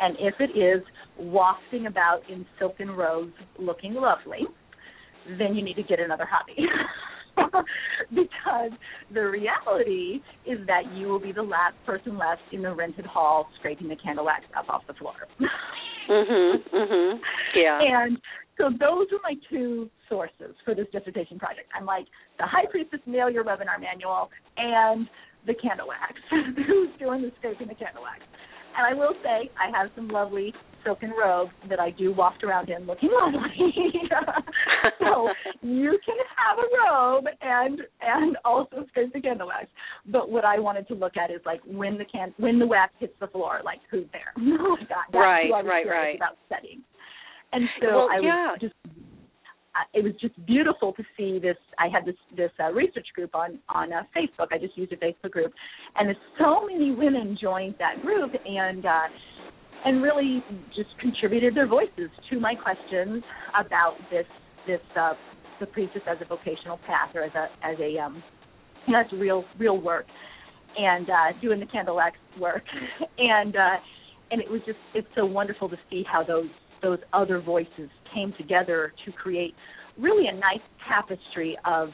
And if it is wafting about in silken robes looking lovely, then you need to get another hobby. Because the reality is that you will be the last person left in the rented hall scraping the candle wax up off the floor. Mm-hmm, mm-hmm. Yeah. And so those were my two sources for this dissertation project. I'm like, the High Priestess Nail Your Webinar Manual and the candle wax. Who's doing the scraping the candle wax? And I will say I have some lovely silken robe that I do waft around in looking lovely. So you can have a robe and also scrape the candle wax. But what I wanted to look at is, like, when the wax hits the floor, like, who's there? That's what I was curious about studying. And so it was just beautiful to see this. I had this research group on Facebook. I just used a Facebook group, and so many women joined that group and really just contributed their voices to my questions about this the priestess as a vocational path or as real work and doing the candle wax work and it was just it's so wonderful to see how those other voices came together to create really a nice tapestry of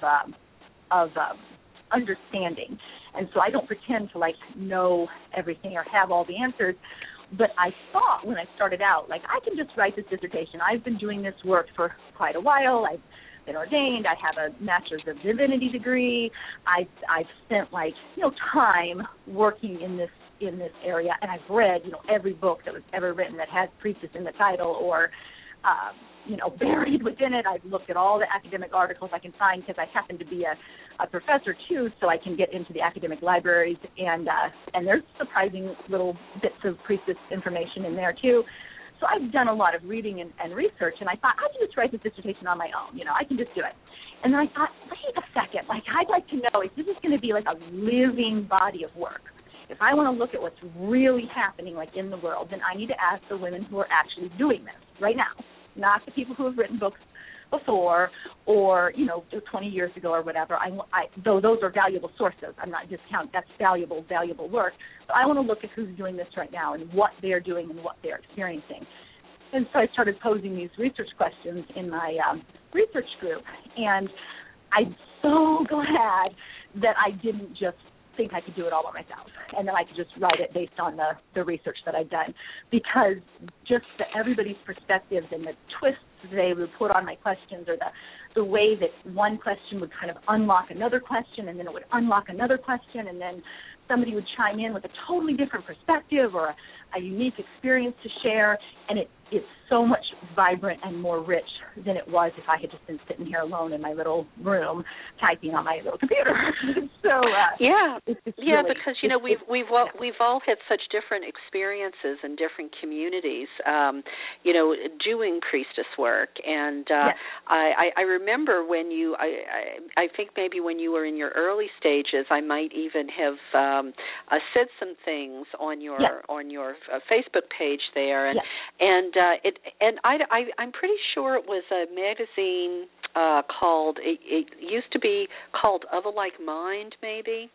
understanding. And so I don't pretend to know everything or have all the answers, but I thought when I started out, I can just write this dissertation. I've been doing this work for quite a while. I've been ordained. I have a Master's of Divinity degree. I've spent time working in this area, and I've read every book that was ever written that has priestess in the title or buried within it. I've looked at all the academic articles I can find because I happen to be a professor too, so I can get into the academic libraries and there's surprising little bits of priestess information in there too. So I've done a lot of reading and research, and I thought I can just write this dissertation on my own. I can just do it. And then I thought, wait a second, I'd like to know if this is going to be a living body of work. If I want to look at what's really happening, in the world, then I need to ask the women who are actually doing this right now, not the people who have written books before or 20 years ago or whatever. Though those are valuable sources, I'm not discounting. That's valuable work. But I want to look at who's doing this right now and what they're doing and what they're experiencing. And so I started posing these research questions in my research group, and I'm so glad that I didn't just think I could do it all by myself, and then I could just write it based on the research that I've done, because just everybody's perspectives and the twists they would put on my questions, or the way that one question would kind of unlock another question, and then it would unlock another question, and then somebody would chime in with a totally different perspective or a unique experience to share, and it's so much vibrant and more rich than it was if I had just been sitting here alone in my little room typing on my little computer. Because we've all had such different experiences in different communities, doing priestess work, and yes. I remember when you, I think maybe when you were in your early stages, I might even have said some things on your Facebook page there, and yes. I'm pretty sure it was a magazine called. It used to be called Of a Like Mind, maybe.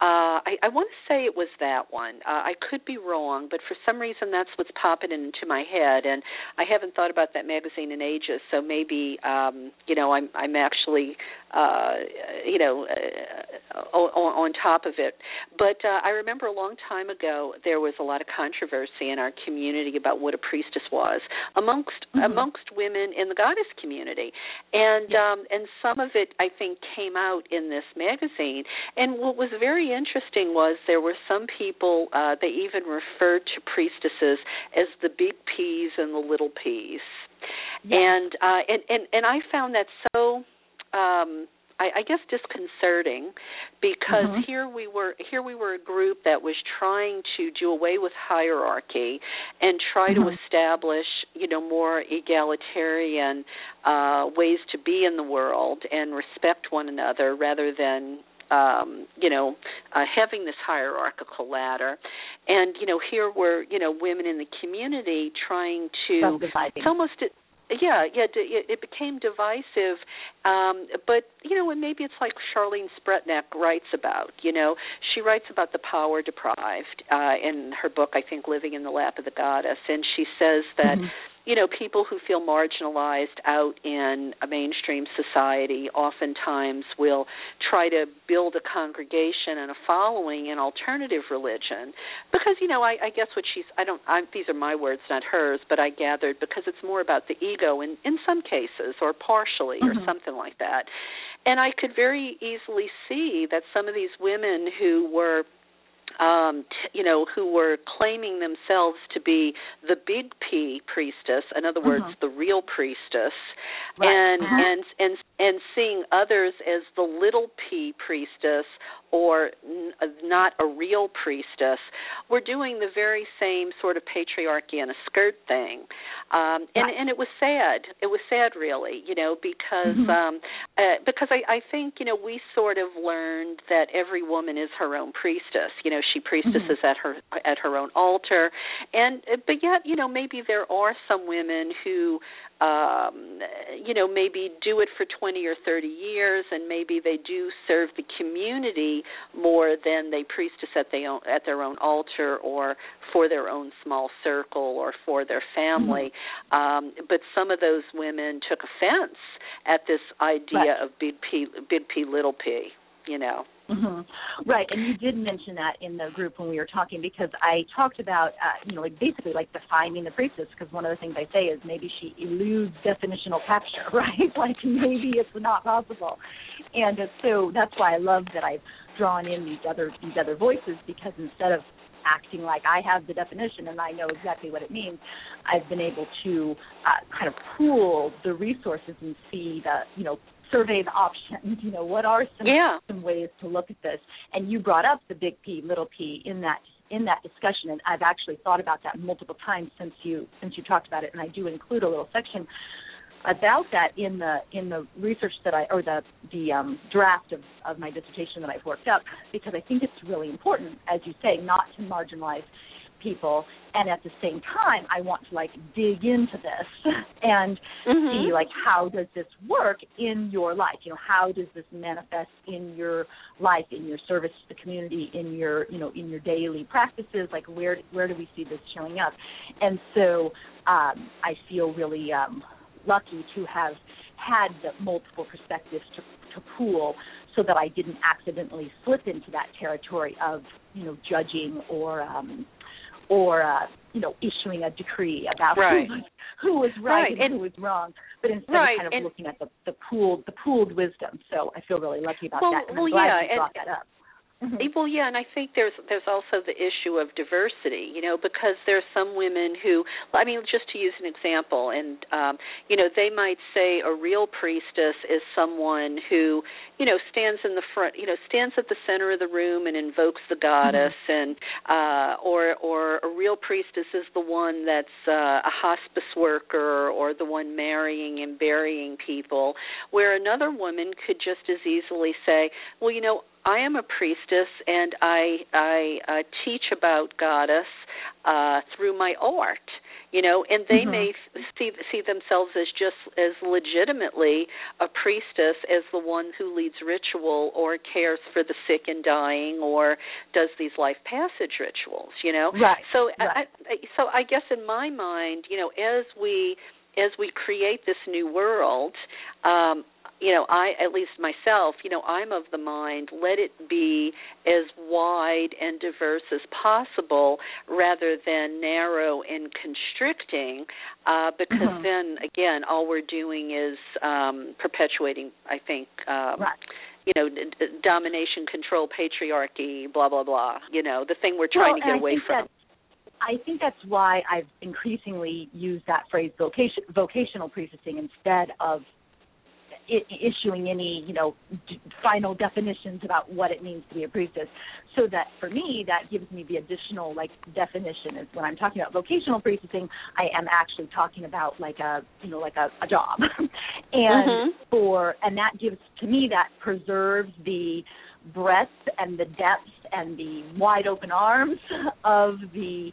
I want to say it was that one. I could be wrong, but for some reason that's what's popping into my head, and I haven't thought about that magazine in ages. So maybe I'm actually on top of it. But I remember a long time ago there was a lot of controversy in our community about what a priestess was amongst women in the goddess community, and some of it I think came out in this magazine. And what was very interesting was there were some people they even referred to priestesses as the big P's and the little P's, and I found that so. I guess disconcerting, because here we were a group that was trying to do away with hierarchy and try to establish more egalitarian ways to be in the world and respect one another rather than having this hierarchical ladder. And here were women in the community trying to it became divisive, but, and maybe it's like Charlene Spretnak writes about, she writes about the power deprived in her book, I think, Living in the Lap of the Goddess, and she says that, people who feel marginalized out in a mainstream society oftentimes will try to build a congregation and a following in alternative religion because, I guess what these are my words, not hers, but I gathered because it's more about the ego in some cases or partially or something like that. And I could very easily see that some of these women who were who were claiming themselves to be the big P priestess, in other words, the real priestess, and and seeing others as the little P priestess or not a real priestess, we're doing the very same sort of patriarchy in a skirt thing. And it was sad. It was sad, really, you know, because I think, you know, we sort of learned that every woman is her own priestess. You know, she priestesses at her own altar. But yet, you know, maybe there are some women who, you know, maybe do it for 20 or 30 years, and maybe they do serve the community more than they priestess at their own altar or for their own small circle or for their family. But some of those women took offense at this idea of big P, little P, you know. Mm-hmm. Right, and you did mention that in the group when we were talking, because I talked about, you know, like basically like defining the priestess, because one of the things I say is maybe she eludes definitional capture, right? Like maybe it's not possible. And so that's why I love that I've drawn in these other voices, because instead of acting like I have the definition and I know exactly what it means, I've been able to kind of pool the resources and see the, you know, survey the options, you know, what are some ways to look at this. And you brought up the big P, little P in that discussion, and I've actually thought about that multiple times since you talked about it, and I do include a little section about that in the research that I, or the draft of my dissertation that I've worked up, because I think it's really important, as you say, not to marginalize people, and at the same time I want to like dig into this and see like how does this work in your life, you know, how does this manifest in your life, in your service to the community, in your, you know, in your daily practices, like where do we see this showing up. And so I feel really lucky to have had the multiple perspectives to pool, so that I didn't accidentally slip into that territory of, you know, judging or you know, issuing a decree about who was right and who was wrong, but instead of kind of looking at the pooled wisdom. So I feel really lucky about that, and I'm glad you brought that up. Mm-hmm. Well, yeah, and I think there's also the issue of diversity, you know, because there are some women who, I mean, just to use an example, and, you know, they might say a real priestess is someone who, you know, stands in the front, you know, stands at the center of the room and invokes the goddess, and or a real priestess is the one that's a hospice worker or the one marrying and burying people, where another woman could just as easily say, well, you know, I am a priestess, and I teach about goddess through my art, you know, and they may see themselves as just as legitimately a priestess as the one who leads ritual or cares for the sick and dying or does these life passage rituals, you know. Right. So I guess in my mind, you know, as we create this new world, you know, I, at least myself, you know, I'm of the mind, let it be as wide and diverse as possible rather than narrow and constricting, because then, again, all we're doing is perpetuating, I think, you know, domination, control, patriarchy, blah, blah, blah, you know, the thing we're trying to get away from. I think that's why I've increasingly used that phrase vocational priestessing instead of issuing any, you know, final definitions about what it means to be a priestess, so that for me that gives me the additional like definition. Is when I'm talking about vocational priestessing, I am actually talking about like a, you know, like a job, and that gives to me, that preserves the breadth and the depth and the wide open arms of the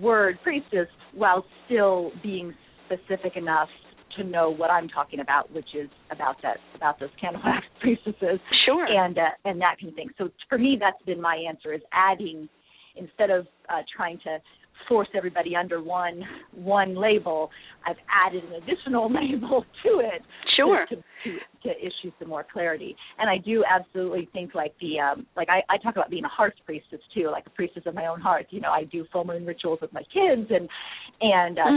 word priestess, while still being specific enough to know what I'm talking about, which is about those candle wax priestesses, and that kind of thing. So for me, that's been my answer: is adding, instead of trying to force everybody under one label, I've added an additional label to it, to issue some more clarity. And I do absolutely think like the I talk about being a heart's priestess too, like a priestess of my own heart. You know, I do full moon rituals with my kids and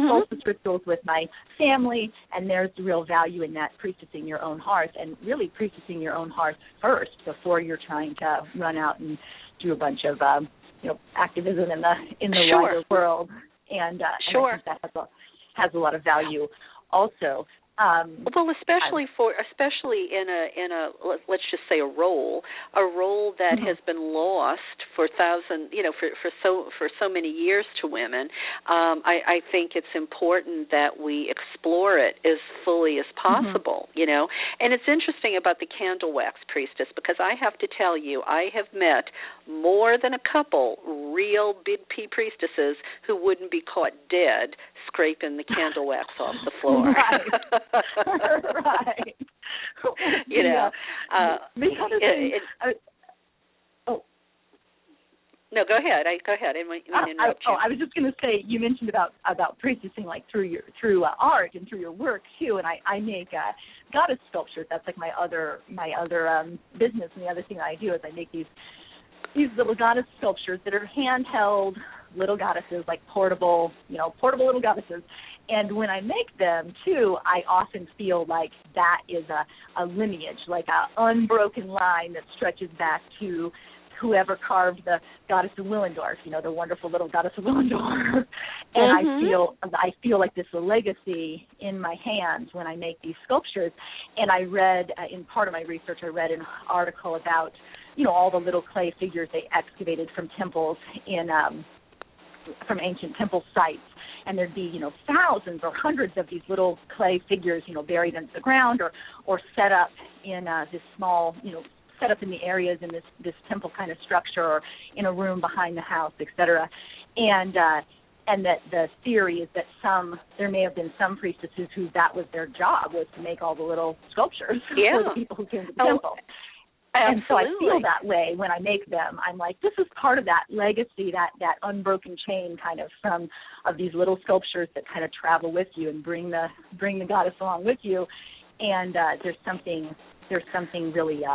solstice rituals with my family, and there's the real value in that, priestessing your own hearth, and really priestessing your own hearth first before you're trying to run out and do a bunch of you know, activism in the wider world, and I think that has a lot of value. Also, Well, especially in a let's just say a role that has been lost for so many years to women. I think it's important that we explore it as fully as possible. You know, and it's interesting about the candle wax priestess, because I have to tell you, I have met more than a couple real big P priestesses who wouldn't be caught dead scraping the candle wax off the floor. Right. Right. You know. Yeah. No, go ahead. Go ahead. I was just going to say, you mentioned about practicing like through art and through your work too. And I make goddess sculptures. That's like my other business. And the other thing that I do is I make these little goddess sculptures that are handheld little goddesses, like portable little goddesses. And when I make them, too, I often feel like that is a lineage, like an unbroken line that stretches back to whoever carved the Goddess of Willendorf, you know, the wonderful little Goddess of Willendorf. And I feel like this legacy in my hands when I make these sculptures. And I read, in part of my research, I read an article about, you know, all the little clay figures they excavated from temples from ancient temple sites. And there'd be, you know, thousands or hundreds of these little clay figures, you know, buried into the ground or set up in this small, you know, set up in the areas in this temple kind of structure or in a room behind the house, et cetera. And that the theory is that there may have been some priestesses who that was their job, was to make all the little sculptures for the people who came to the temple. And so I feel that way when I make them. I'm like, this is part of that legacy, that unbroken chain kind of of these little sculptures that kind of travel with you and bring the goddess along with you. And there's something really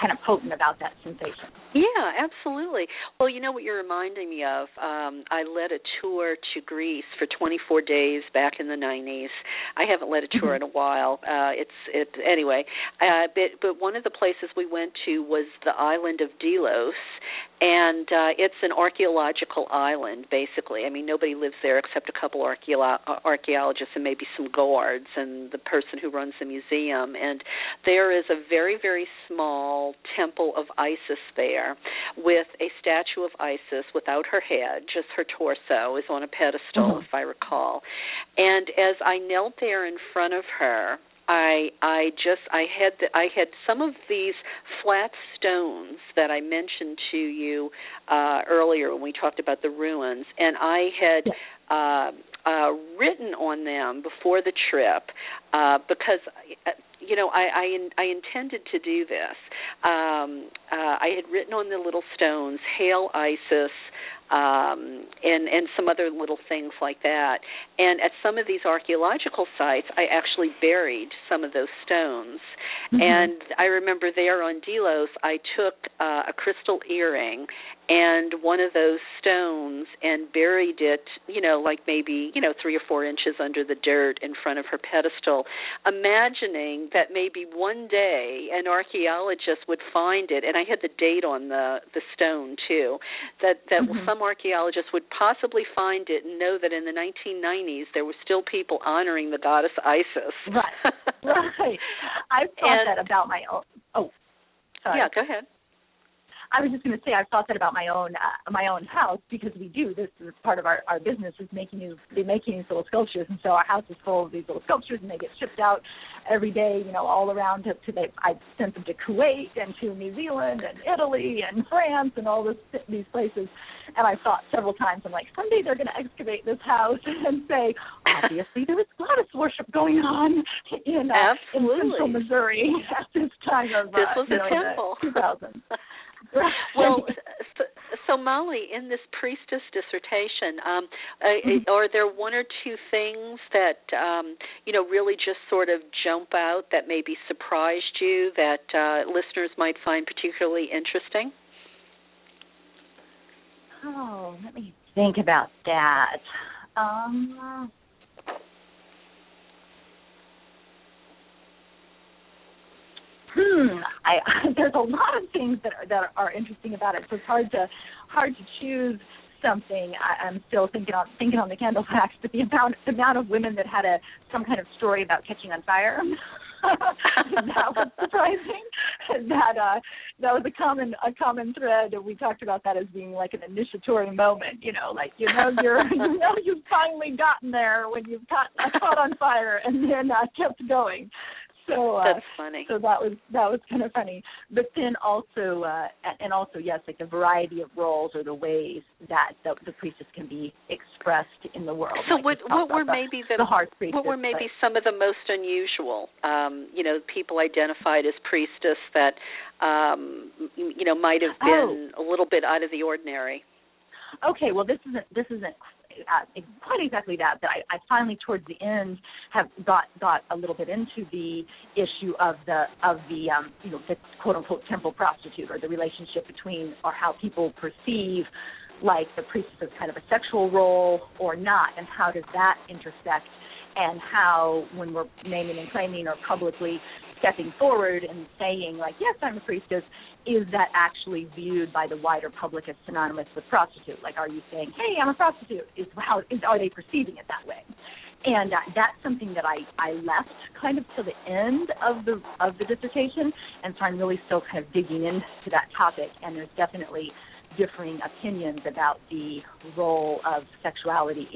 kind of potent about that sensation. Yeah, absolutely. Well, you know what you're reminding me of? I led a tour to Greece for 24 days back in the 90s. I haven't led a tour in a while. But one of the places we went to was the island of Delos, and it's an archaeological island, basically. I mean, nobody lives there except a couple archaeologists and maybe some guards and the person who runs the museum. And there is a very, very small temple of Isis there, with a statue of Isis without her head, just her torso is on a pedestal, if I recall. And as I knelt there in front of her, I had some of these flat stones that I mentioned to you earlier when we talked about the ruins, and I had written on them before the trip because. You know, I intended to do this. I had written on the little stones, "Hail Isis," and some other little things like that. And at some of these archaeological sites, I actually buried some of those stones. And I remember there on Delos, I took a crystal earring and one of those stones and buried it, you know, like maybe, you know, 3 or 4 inches under the dirt in front of her pedestal, imagining that maybe one day an archaeologist would find it. And I had the date on the stone, too, that some archaeologist would possibly find it and know that in the 1990s there were still people honoring the goddess Isis. Right, right. I've thought that about my own. Oh, sorry. Yeah, go ahead. I was just going to say I've thought that about my own house, because we do. This is part of our business, is making these little sculptures, and so our house is full of these little sculptures, and they get shipped out every day, you know, all around. I sent them to Kuwait and to New Zealand and Italy and France and all these places. And I've thought several times, I'm like, someday they're going to excavate this house and say, obviously there was goddess worship going on in central Missouri at this time of this was a temple. 2000. Well, so Molly, in this priestess dissertation, are there one or two things that you know, really just sort of jump out that maybe surprised you, that listeners might find particularly interesting? Oh, let me think about that. There's a lot of things that are interesting about it. So it's hard to choose something. I'm still thinking on the candle wax, but the amount of women that had some kind of story about catching on fire. That was surprising. That was a common thread. We talked about that as being like an initiatory moment, you've finally gotten there when you've caught on fire and then kept going. So that's funny. So that was kind of funny. But then also yes, like the variety of roles or the ways that the priestess can be expressed in the world. So like what were maybe some of the most unusual? People identified as priestess that might have been a little bit out of the ordinary. Okay, well this isn't quite exactly that, but I finally towards the end have got a little bit into the issue of the quote unquote temple prostitute, or the relationship between, or how people perceive like the priestess as kind of a sexual role or not, and how does that intersect, and how when we're naming and claiming or publicly stepping forward and saying like, yes, I'm a priestess, is that actually viewed by the wider public as synonymous with prostitute? Like, are you saying, hey, I'm a prostitute? Are they perceiving it that way? And that's something that I left kind of to the end of the dissertation, and so I'm really still kind of digging into that topic, and there's definitely differing opinions about the role of sexuality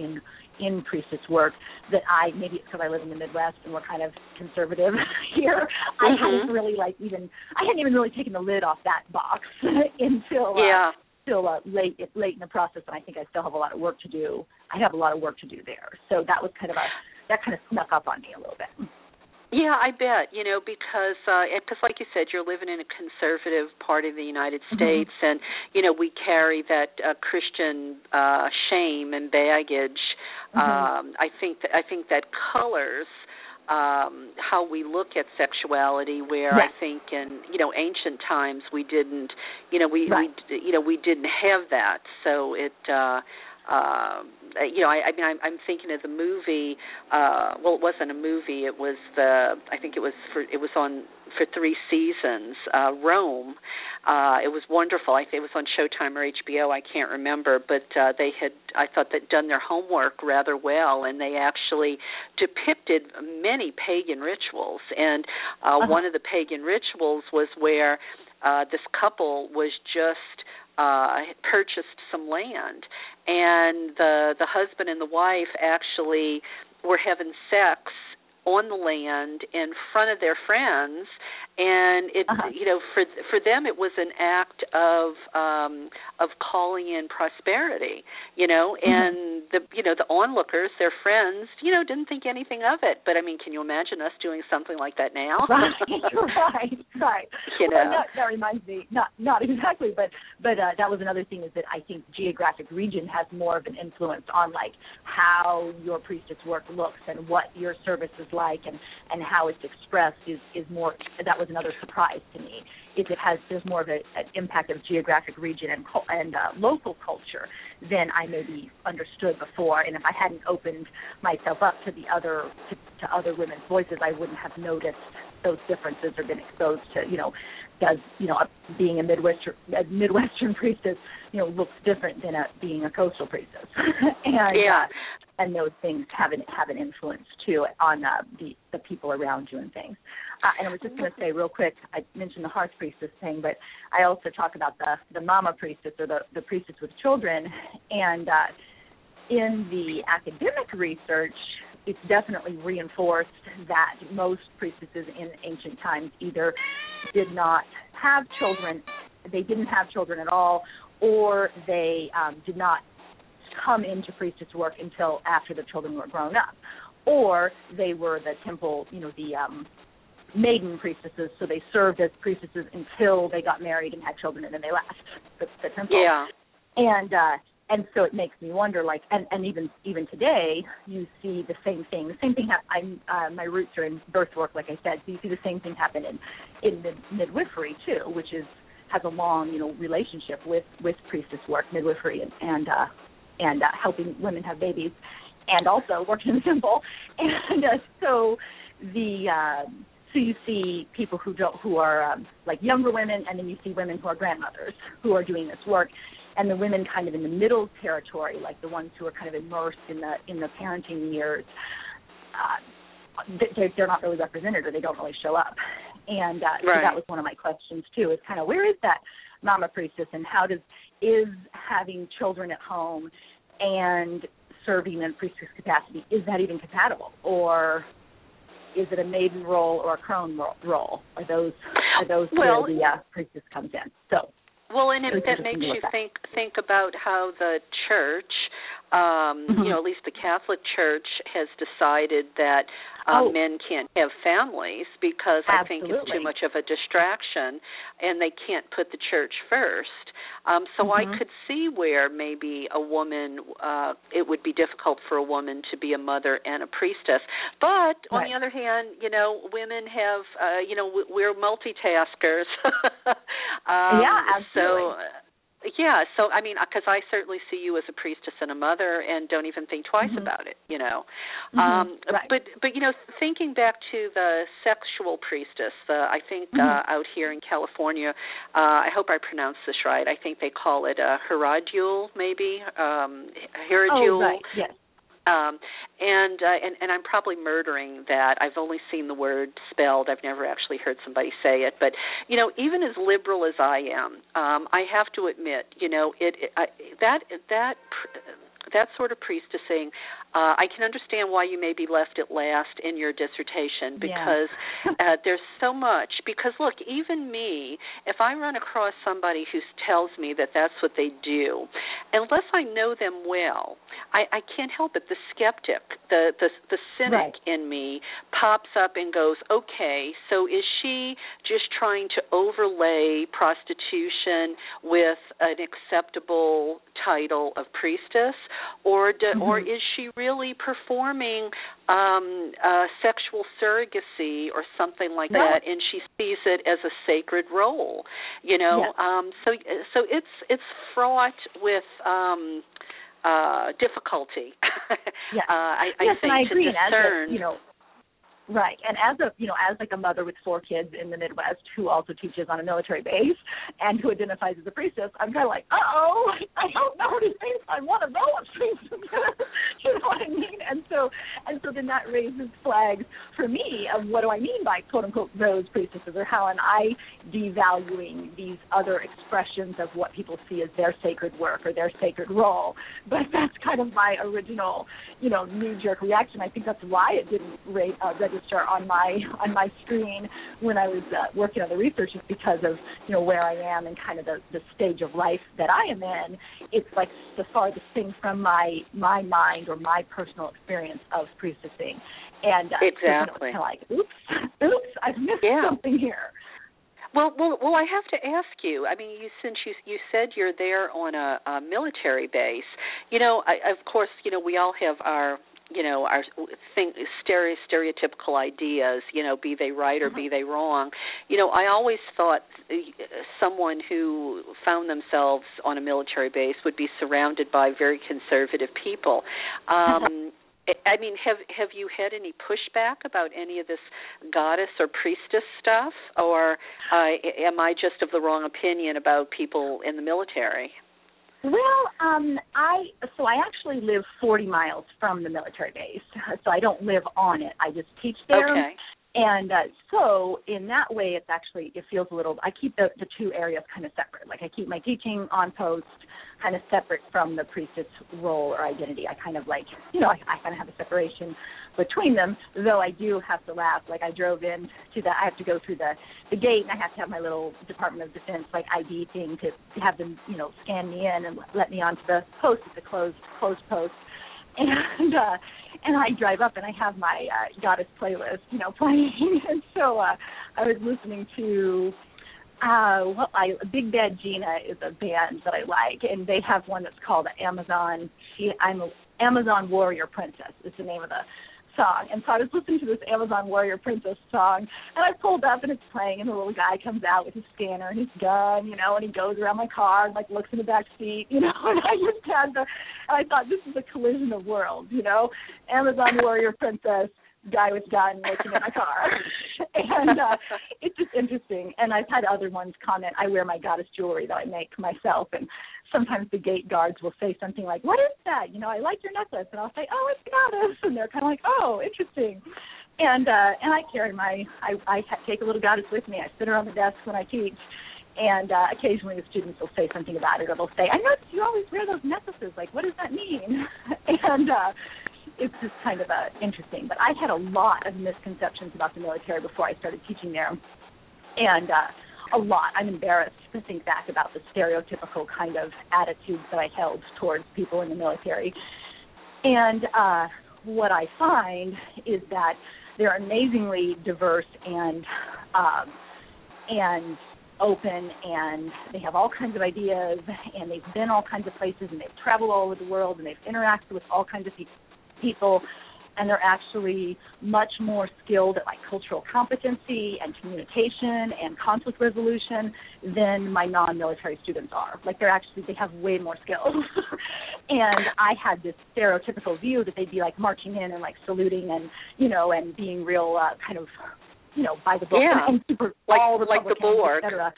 in priestess work. That maybe it's because I live in the Midwest and we're kind of conservative here. Mm-hmm. I hadn't even really taken the lid off that box until late in the process, and I think I still have a lot of work to do. I have a lot of work to do there. So that was that kind of snuck up on me a little bit. Yeah, I bet, because like you said, you're living in a conservative part of the United States, mm-hmm. and, we carry that Christian shame and baggage. Mm-hmm. I think that colors how we look at sexuality, where yes. I think in, ancient times we didn't, we didn't have that. So it... I'm thinking of the movie. Well, it wasn't a movie. It was on for 3 seasons. Rome. It was wonderful. I think it was on Showtime or HBO. I can't remember, but they had, I thought, that done their homework rather well, and they actually depicted many pagan rituals. And one of the pagan rituals was where this couple was just purchased some land, and the husband and the wife actually were having sex on the land in front of their friends, and it for them it was an act of calling in prosperity, mm-hmm. and the onlookers, their friends, didn't think anything of it. But I mean, can you imagine us doing something like that now? Right. That reminds me, not exactly, but that was another thing, is that I think geographic region has more of an influence on like how your priestess work looks and what your service is like, and how it's expressed is more. That was another surprise to me, is it has, there's more of an impact of geographic region and local culture than I maybe understood before. And if I hadn't opened myself up to other women's voices, I wouldn't have noticed those differences or been exposed to, being a Midwestern priestess, looks different than being a coastal priestess. And those things have an influence too on the people around you and things. And I was just going to say real quick, I mentioned the hearth priestess thing, but I also talk about the mama priestess, or the priestess with children. And in the academic research, it's definitely reinforced that most priestesses in ancient times either did not have children, they didn't have children at all, or they did not come into priestess work until after the children were grown up, or they were the temple, maiden priestesses, so they served as priestesses until they got married and had children, and then they left the temple. Yeah. And so it makes me wonder, like, and even today, you see the same thing. The same thing happened. My roots are in birth work, like I said. So you see the same thing happen in midwifery too, which has a long, relationship with priestess work, midwifery, and helping women have babies, and also working in the temple. And so you see people who are like younger women, and then you see women who are grandmothers who are doing this work. and the women kind of in the middle territory, like the ones who are kind of immersed in the parenting years, they're not really represented, or they don't really show up. And right. So that was one of my questions too, is kind of where is that mama priestess, and how is having children at home and serving in priestess capacity, is that even compatible, or is it a maiden role or a crone role? Are those well, where the priestess comes in? So, well, and it makes you think about how the church, mm-hmm. At least the Catholic Church, has decided that men can't have families because absolutely. I think it's too much of a distraction, and they can't put the church first. So mm-hmm. I could see where maybe a woman, it would be difficult for a woman to be a mother and a priestess. But right. on the other hand, women have, we're multitaskers. Yeah, absolutely. So, because I certainly see you as a priestess and a mother and don't even think twice mm-hmm. about it, Mm-hmm. Right. But, thinking back to the sexual priestess, I think mm-hmm. Out here in California, I hope I pronounced this right, I think they call it a Herodule, maybe, Herodule. Oh, right, yes. And I'm probably murdering that. I've only seen the word spelled. I've never actually heard somebody say it. But, even as liberal as I am, I have to admit, that sort of priestessing, I can understand why you maybe left it last in your dissertation, because there's so much. Because, look, even me, if I run across somebody who tells me that that's what they do, unless I know them well, I can't help it. The skeptic, the cynic right. in me pops up and goes, okay, so is she just trying to overlay prostitution with an acceptable title of priestess, or is she really performing sexual surrogacy or something like that, and she sees it as a sacred role, So it's fraught with difficulty. Yes. I think to discern. Right, and as like a mother with four kids in the Midwest who also teaches on a military base and who identifies as a priestess, I'm kind of like, I don't know what he thinks. I want to know what priestess is. You know what I mean? And so then that raises flags for me of what do I mean by quote unquote those priestesses, or how am I devaluing these other expressions of what people see as their sacred work or their sacred role? But that's kind of my original, knee jerk reaction. I think that's why it didn't register on my screen when I was working on the research, is because of where I am and kind of the stage of life that I am in. It's like the farthest thing from my mind or my personal experience of priestessing, and exactly. It's kind of like oops, I've missed something here. Well, I have to ask you. Since you said you're there on a military base, of course, we all have our. Our stereotypical ideas, be they right or be they wrong. I always thought someone who found themselves on a military base would be surrounded by very conservative people. Have you had any pushback about any of this goddess or priestess stuff, or am I just of the wrong opinion about people in the military? Well, I actually live 40 miles from the military base, so I don't live on it. I just teach there. Okay. And so in that way, it's actually, it feels a little, I keep the two areas kind of separate. Like I keep my teaching on post kind of separate from the priestess role or identity. I kind of like, I kind of have a separation between them, though I do have to laugh. Like I drove in to I have to go through the gate, and I have to have my little Department of Defense, like ID thing to have them, scan me in and let me onto the post, the closed post. And I drive up and I have my goddess playlist, playing. And so I was listening to Big Bad Gina is a band that I like, and they have one that's called Amazon Warrior Princess is the name of the song. And so I was listening to this Amazon Warrior Princess song, and I pulled up and it's playing, and the little guy comes out with his scanner and his gun, and he goes around my car and like looks in the back seat, and I just had and I thought, this is a collision of worlds, Amazon Warrior Princess guy was done looking at my car. And it's just interesting. And I've had other ones comment, I wear my goddess jewelry that I make myself. And sometimes the gate guards will say something like, what is that? You know, I like your necklace. And I'll say, oh, it's goddess. And they're kind of like, oh, interesting. And I carry my, I take a little goddess with me. I sit her on the desk when I teach. And occasionally the students will say something about it, or they'll say, I noticed you always wear those necklaces. Like, what does that mean? And it's just kind of interesting. But I had a lot of misconceptions about the military before I started teaching there. And a lot. I'm embarrassed to think back about the stereotypical kind of attitudes that I held towards people in the military. And what I find is that they're amazingly diverse and open, and they have all kinds of ideas, and they've been all kinds of places, and they've traveled all over the world, and they've interacted with all kinds of people, and they're actually much more skilled at, like, cultural competency and communication and conflict resolution than my non-military students are. Like, they have way more skills. And I had this stereotypical view that they'd be, like, marching in and, like, saluting and, you know, and being real kind of, you know, by the book, yeah, and super, like the Borg, etc.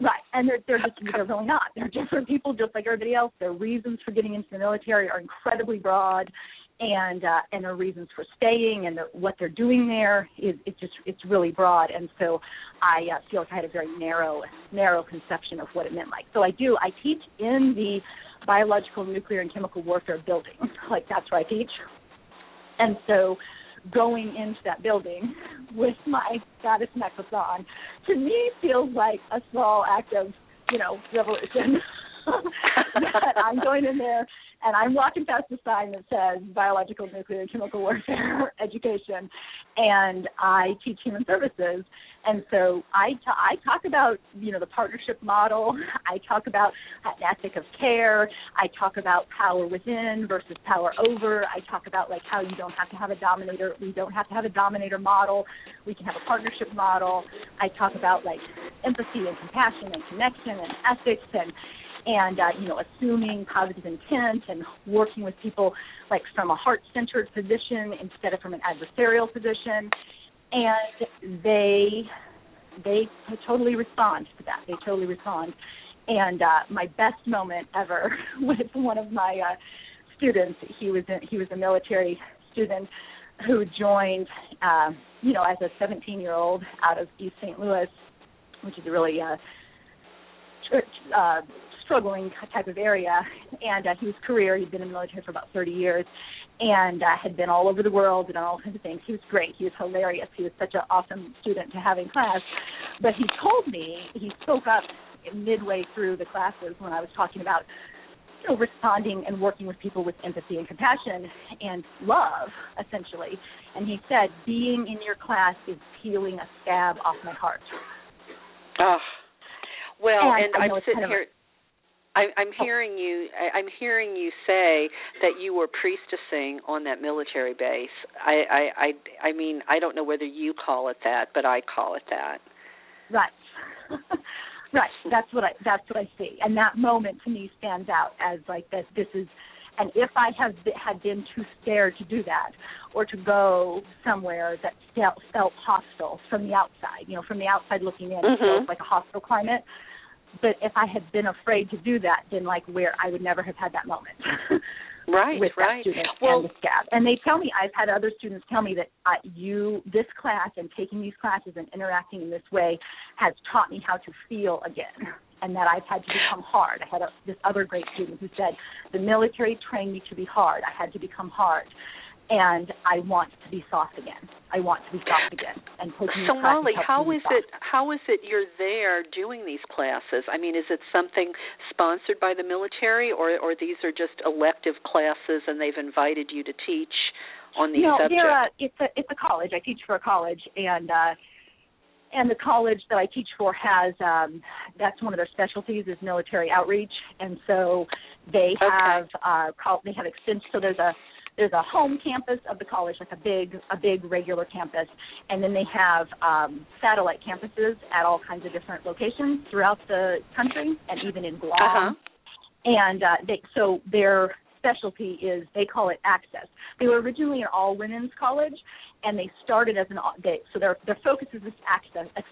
Right, and they're really not. They're different people, just like everybody else. Their reasons for getting into the military are incredibly broad, and their reasons for staying and what they're doing there is really broad. And so I feel like I had a very narrow conception of what it meant like. So I teach in the biological, nuclear, and chemical warfare building. Like, that's where I teach, and so, going into that building with my goddess necklace on, to me, feels like a small act of, you know, revolution. That I'm going in there and I'm walking past the sign that says biological, nuclear, and chemical warfare education, and I teach human services. And so I talk about, you know, the partnership model. I talk about an ethic of care. I talk about power within versus power over. I talk about, like, how you don't have to have a dominator. We don't have to have a dominator model. We can have a partnership model. I talk about, like, empathy and compassion and connection and ethics and you know, assuming positive intent and working with people, like, from a heart-centered position instead of from an adversarial position. And they totally respond to that. They totally respond. And my best moment ever with one of my students, he was a military student who joined, you know, as a 17-year-old out of East St. Louis, which is a really struggling type of area, and he was career. He'd been in the military for about 30 years, and had been all over the world and all kinds of things. He was great. He was hilarious. He was such an awesome student to have in class. But he told me, he spoke up midway through the classes when I was talking about, you know, responding and working with people with empathy and compassion and love, essentially. And he said, being in your class is peeling a scab off my heart. Oh, well, and I'm sitting here. I'm hearing you say that you were priestessing on that military base. I mean, I don't know whether you call it that, but I call it that. Right. Right. That's what I see. And that moment to me stands out as like this. This is, and if I had been too scared to do that or to go somewhere that felt hostile from the outside, you know, from the outside looking in, mm-hmm. It feels like a hostile climate. But if I had been afraid to do that, then, like, where I would never have had that moment with that student and the scab. And they tell me, I've had other students tell me that this class and taking these classes and interacting in this way has taught me how to feel again, and that I've had to become hard. I had this other great student who said, the military trained me to be hard. I had to become hard, and I want to be soft again. And so, Molly, how is it you're there doing these classes? I mean, is it something sponsored by the military, or these are just elective classes and they've invited you to teach on these subjects? No, it's a college. I teach for a college, and the college that I teach for has that's one of their specialties is military outreach, and so they have they have extension. So there's a home campus of the college, like a big regular campus, and then they have satellite campuses at all kinds of different locations throughout the country and even in Guam. Uh-huh. And so their specialty is, they call it Access. They were originally an all-women's college, and they started as an their focus is this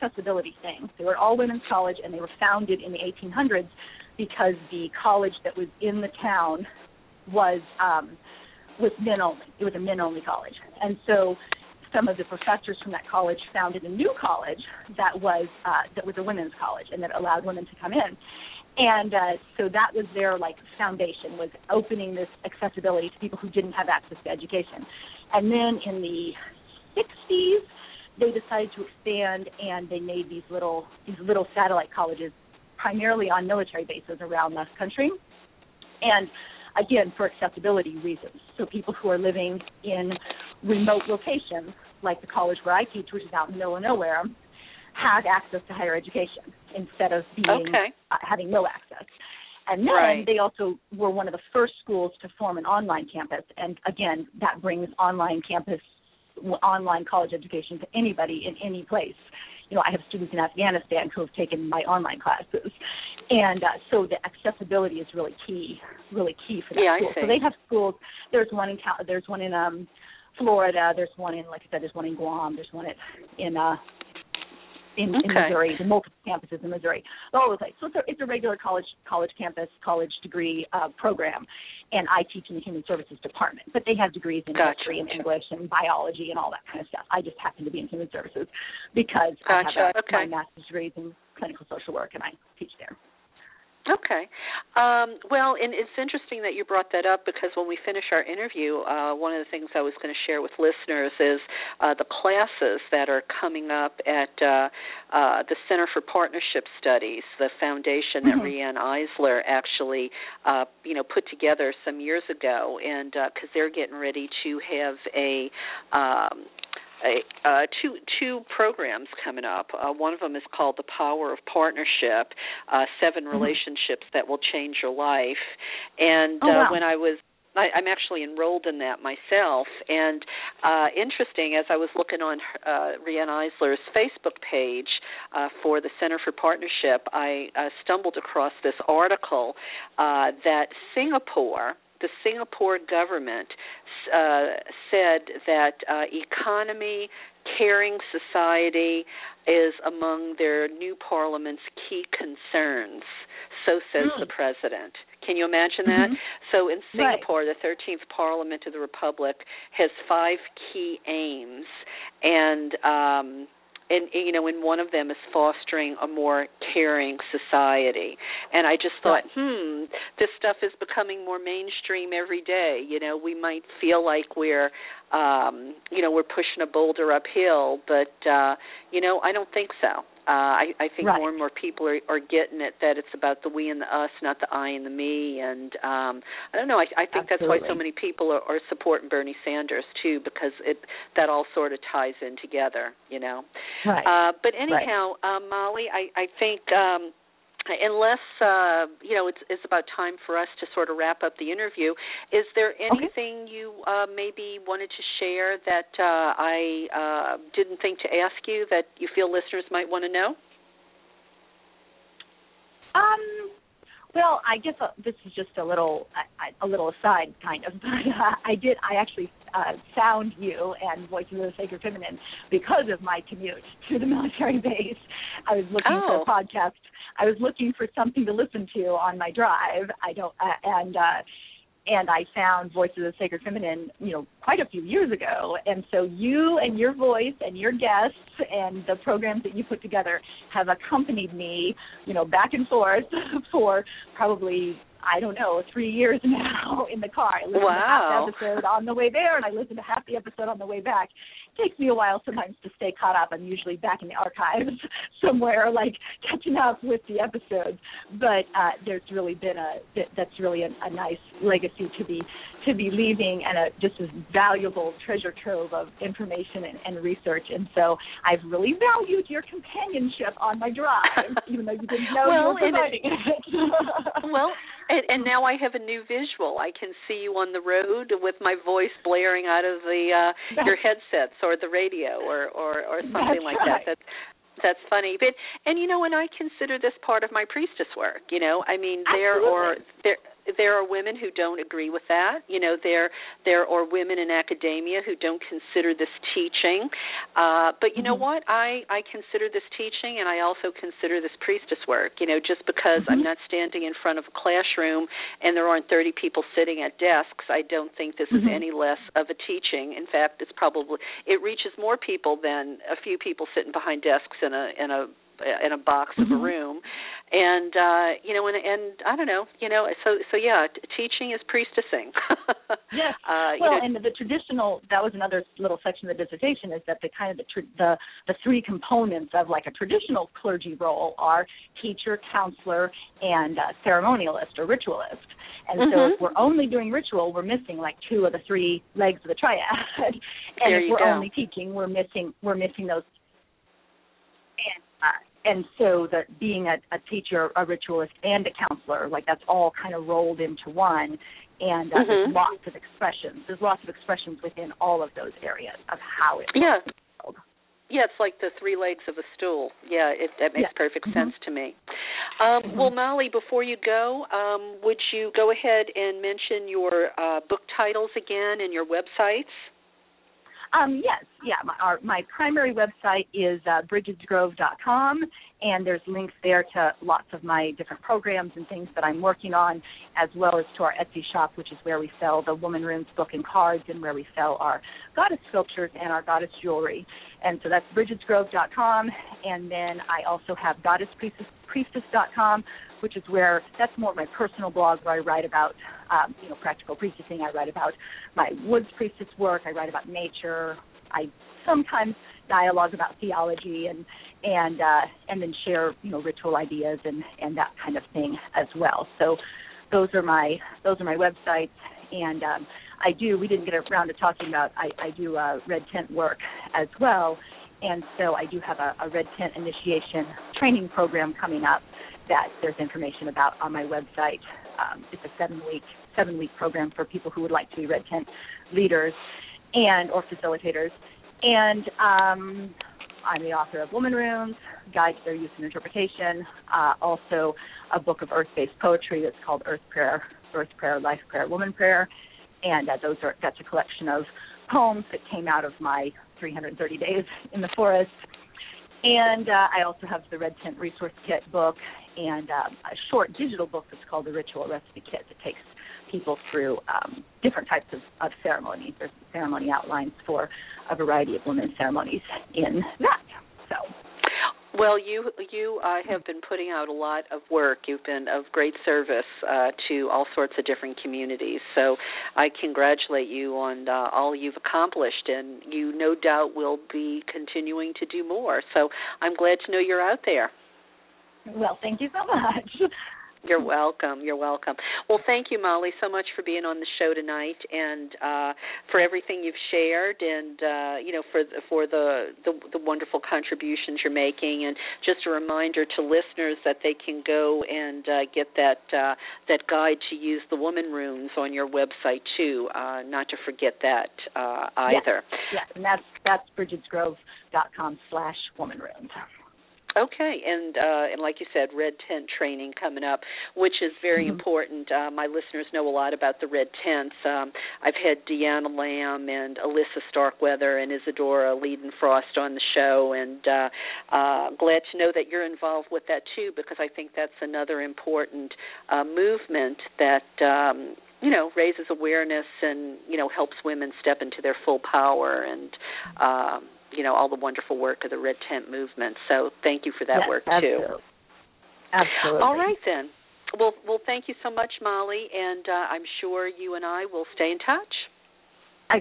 accessibility thing. They were an all-women's college, and they were founded in the 1800s because the college that was in the town was men only. It was a men-only college. And so some of the professors from that college founded a new college that was a women's college and that allowed women to come in. And so that was their, foundation, was opening this accessibility to people who didn't have access to education. And then in the 60s, they decided to expand, and they made these little satellite colleges primarily on military bases around the country. And, again, for accessibility reasons. So people who are living in remote locations, like the college where I teach, which is out in the middle of nowhere, have access to higher education instead of being having no access. And then they also were one of the first schools to form an online campus. And, again, that brings online college education to anybody in any place. You know, I have students in Afghanistan who have taken my online classes. And so the accessibility is really key for that school. So they have schools. There's one in Florida. There's one in, like I said, there's one in Guam. There's one in Missouri. There's multiple campuses in Missouri. All over the place. So it's a regular college campus, college degree program. And I teach in the Human Services Department. But they have degrees in history and English and biology and all that kind of stuff. I just happen to be in Human Services because I have my master's degrees in clinical social work, and I teach there. Okay. Well, and it's interesting that you brought that up because when we finish our interview, one of the things I was going to share with listeners is the classes that are coming up at the Center for Partnership Studies, the foundation that Rianne Eisler actually, put together some years ago, and because they're getting ready to have two programs coming up. One of them is called The Power of Partnership, 7 Relationships That Will Change Your Life. And when I'm actually enrolled in that myself. And interesting, as I was looking on Rianne Eisler's Facebook page for the Center for Partnership, I stumbled across this article that the Singapore government said that economy, caring society is among their new parliament's key concerns, so says the president. Can you imagine that? So in Singapore, the 13th Parliament of the Republic has 5 key aims, and one of them is fostering a more caring society. And I just thought, this stuff is becoming more mainstream every day. You know, we might feel like we're, we're pushing a boulder uphill, but, I don't think so. I think more and more people are getting it, that it's about the we and the us, not the I and the me. And I don't know, I think that's why so many people are supporting Bernie Sanders, too, because that all sort of ties in together, you know. But anyhow, Molly, I think unless, it's about time for us to sort of wrap up the interview, is there anything you maybe wanted to share that I didn't think to ask you that you feel listeners might want to know? Well, I guess this is just a little aside, kind of. But I actually found you and Voices of the Sacred Feminine because of my commute to the military base. I was looking for a podcast. I was looking for something to listen to on my drive. And I found Voices of the Sacred Feminine, quite a few years ago. And so you and your voice and your guests and the programs that you put together have accompanied me, back and forth for probably, 3 years now in the car. I listen to half the episode on the way there, and I listen to half the episode on the way back. It takes me a while sometimes to stay caught up. I'm usually back in the archives somewhere, catching up with the episodes. But there's really been a nice legacy to be leaving, and just this valuable treasure trove of information and research. And so I've really valued your companionship on my drive, even though you didn't know you were providing it. And now I have a new visual. I can see you on the road with my voice blaring out of your headsets or the radio or something like that. That's funny. But, and I consider this part of my priestess work. I mean, there there are women who don't agree with that. You know, there are women in academia who don't consider this teaching. But you know what? I consider this teaching, and I also consider this priestess work. You know, just because I'm not standing in front of a classroom and there aren't 30 people sitting at desks, I don't think this is any less of a teaching. In fact, it's probably, it reaches more people than a few people sitting behind desks in a box of a room. And, you know, and I don't know, you know, so yeah, teaching is priestessing. Yes. Well, you know, and the traditional, that was another little section of the dissertation, is that the kind of the three components of like a traditional clergy role are teacher, counselor, and ceremonialist or ritualist. And so if we're only doing ritual, we're missing like two of the three legs of the triad. And if we're only teaching, we're missing those. And so that being a teacher, a ritualist, and a counselor, like that's all kind of rolled into one. And there's lots of expressions. There's lots of expressions within all of those areas of how it works. Yeah, it's like the three legs of a stool. Yeah, that makes perfect sense to me. Well, Molly, before you go, would you go ahead and mention your book titles again and your websites? Yes, yeah. My primary website is brigidsgrove.com, and there's links there to lots of my different programs and things that I'm working on, as well as to our Etsy shop, which is where we sell the Woman Runes book and cards and where we sell our goddess sculptures and our goddess jewelry. And so that's brigidsgrove.com, and then I also have goddesspriestess.com, which is where, that's more my personal blog where I write about, you know, practical priestessing. I write about my woods priestess work. I write about nature. I sometimes dialogue about theology and then share, you know, ritual ideas and that kind of thing as well. So those are my websites. And we didn't get around to talking about, I do red tent work as well. And so I do have a red tent initiation training program coming up that there's information about on my website. It's a seven-week program for people who would like to be red tent leaders and or facilitators. And I'm the author of Womanrunes: A Guide to Their Use and Interpretation, also a book of earth-based poetry that's called Earth Prayer, Life Prayer, Woman Prayer. And that's a collection of poems that came out of my 330 days in the forest. And I also have the Red Tent Resource Kit book and a short digital book that's called the Ritual Recipe Kit that takes people through different types of ceremonies. There's ceremony outlines for a variety of women's ceremonies in that. So. Well, you have been putting out a lot of work. You've been of great service to all sorts of different communities. So I congratulate you on all you've accomplished, and you no doubt will be continuing to do more. So I'm glad to know you're out there. Well, thank you so much. You're welcome. You're welcome. Well, thank you, Molly, so much for being on the show tonight, and for everything you've shared, and you know, for the wonderful contributions you're making. And just a reminder to listeners that they can go and get that guide to use the Woman Runes on your website too. Not to forget that either. Yes, and that's brigidsgrove.com/womanrunes. Okay, and like you said, red tent training coming up, which is very important. My listeners know a lot about the red tents. I've had Deanna Lamb and Alyssa Starkweather and Isadora Liedenfrost on the show, and glad to know that you're involved with that too, because I think that's another important movement that you know, raises awareness and, you know, helps women step into their full power and. You know, all the wonderful work of the Red Tent movement. So thank you for that work, absolutely. Too. Absolutely. All right, then. Well, thank you so much, Molly, and I'm sure you and I will stay in touch.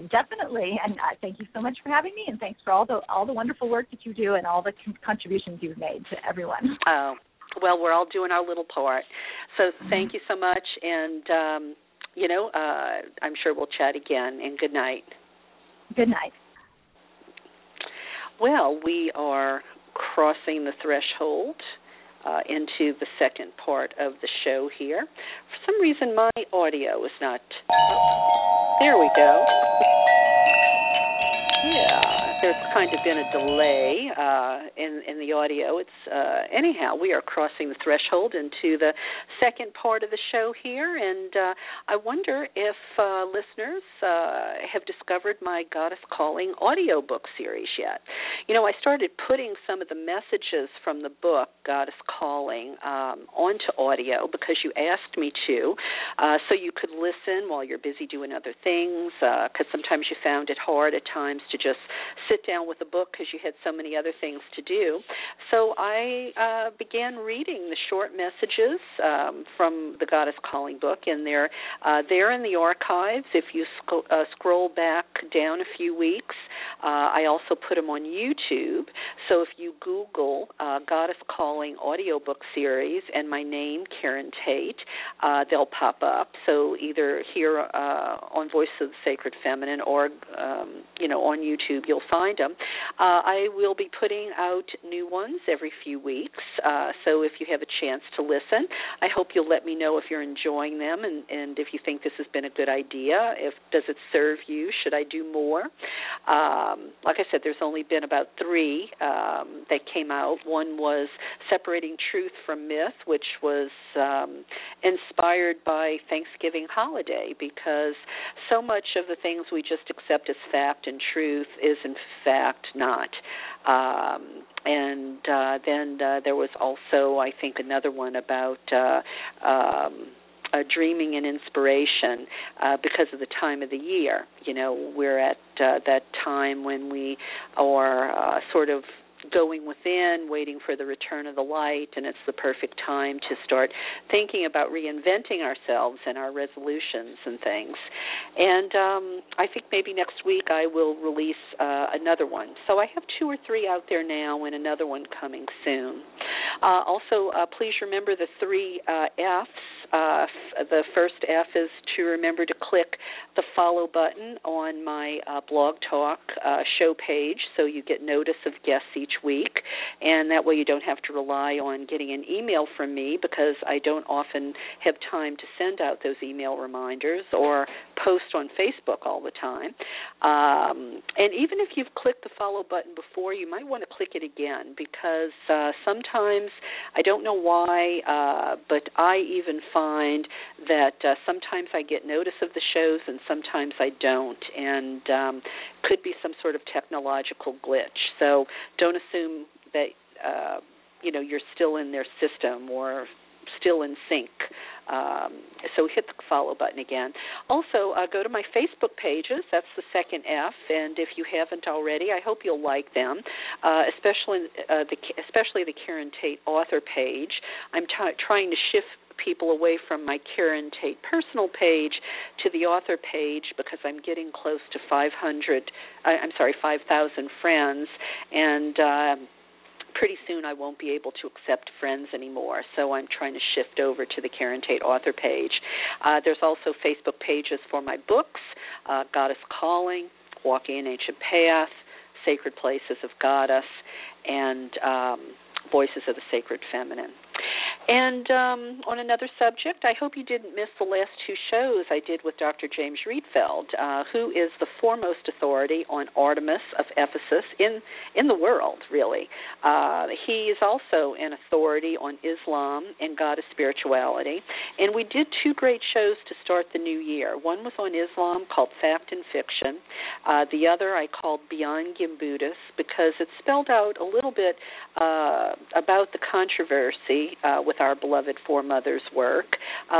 Definitely, and thank you so much for having me, and thanks for all the wonderful work that you do and all the contributions you've made to everyone. Oh, well, we're all doing our little part. So thank you so much, and, you know, I'm sure we'll chat again, and good night. Good night. Well, we are crossing the threshold into the second part of the show here. For some reason, my audio is not... There we go. Yeah. There's kind of been a delay in the audio. It's anyhow, we are crossing the threshold into the second part of the show here, and I wonder if listeners have discovered my Goddess Calling audiobook series yet. You know, I started putting some of the messages from the book, Goddess Calling, onto audio because you asked me to, so you could listen while you're busy doing other things, because sometimes you found it hard at times to just sit down with a book because you had so many other things to do. So I began reading the short messages from the Goddess Calling book, and they're in the archives. If you scroll back down a few weeks, I also put them on YouTube. So if you Google Goddess Calling audiobook series and my name, Karen Tate, they'll pop up. So either here on Voices of the Sacred Feminine or, on YouTube, you'll find them. I will be putting out new ones every few weeks, so if you have a chance to listen, I hope you'll let me know if you're enjoying them and if you think this has been a good idea. Does it serve you? Should I do more? Like I said, there's only been about three that came out. One was Separating Truth from Myth, which was inspired by Thanksgiving holiday, because so much of the things we just accept as fact and truth is in fact not. Then there was also, I think, another one about dreaming and inspiration because of the time of the year. You know, we're at that time when we are sort of going within, waiting for the return of the light, and it's the perfect time to start thinking about reinventing ourselves and our resolutions and things. And I think maybe next week I will release another one. So I have two or three out there now and another one coming soon. Also, please remember the three Fs. The first F is to remember to click the follow button on my blog talk show page so you get notice of guests each week, and that way you don't have to rely on getting an email from me because I don't often have time to send out those email reminders or post on Facebook all the time. And even if you've clicked the follow button before, you might want to click it again because sometimes, I don't know why, but I even find that sometimes I get notice of the shows and sometimes I don't, and could be some sort of technological glitch. So don't assume that you're still in their system or still in sync. So hit the follow button again. Also, go to my Facebook pages. That's the second F, and if you haven't already, I hope you'll like them, especially the Karen Tate author page. I'm trying to shift people away from my Karen Tate personal page to the author page because I'm getting close to 5,000 friends, and pretty soon I won't be able to accept friends anymore, so I'm trying to shift over to the Karen Tate author page. There's also Facebook pages for my books, Goddess Calling, Walking an Ancient Path, Sacred Places of Goddess, and Voices of the Sacred Feminine. And on another subject, I hope you didn't miss the last two shows I did with Dr. James Riedfeld, who is the foremost authority on Artemis of Ephesus in the world, really. He is also an authority on Islam and goddess spirituality. And we did two great shows to start the new year. One was on Islam called Fact and Fiction. The other I called Beyond Gimbutas because it spelled out a little bit about the controversy with our beloved foremothers' work,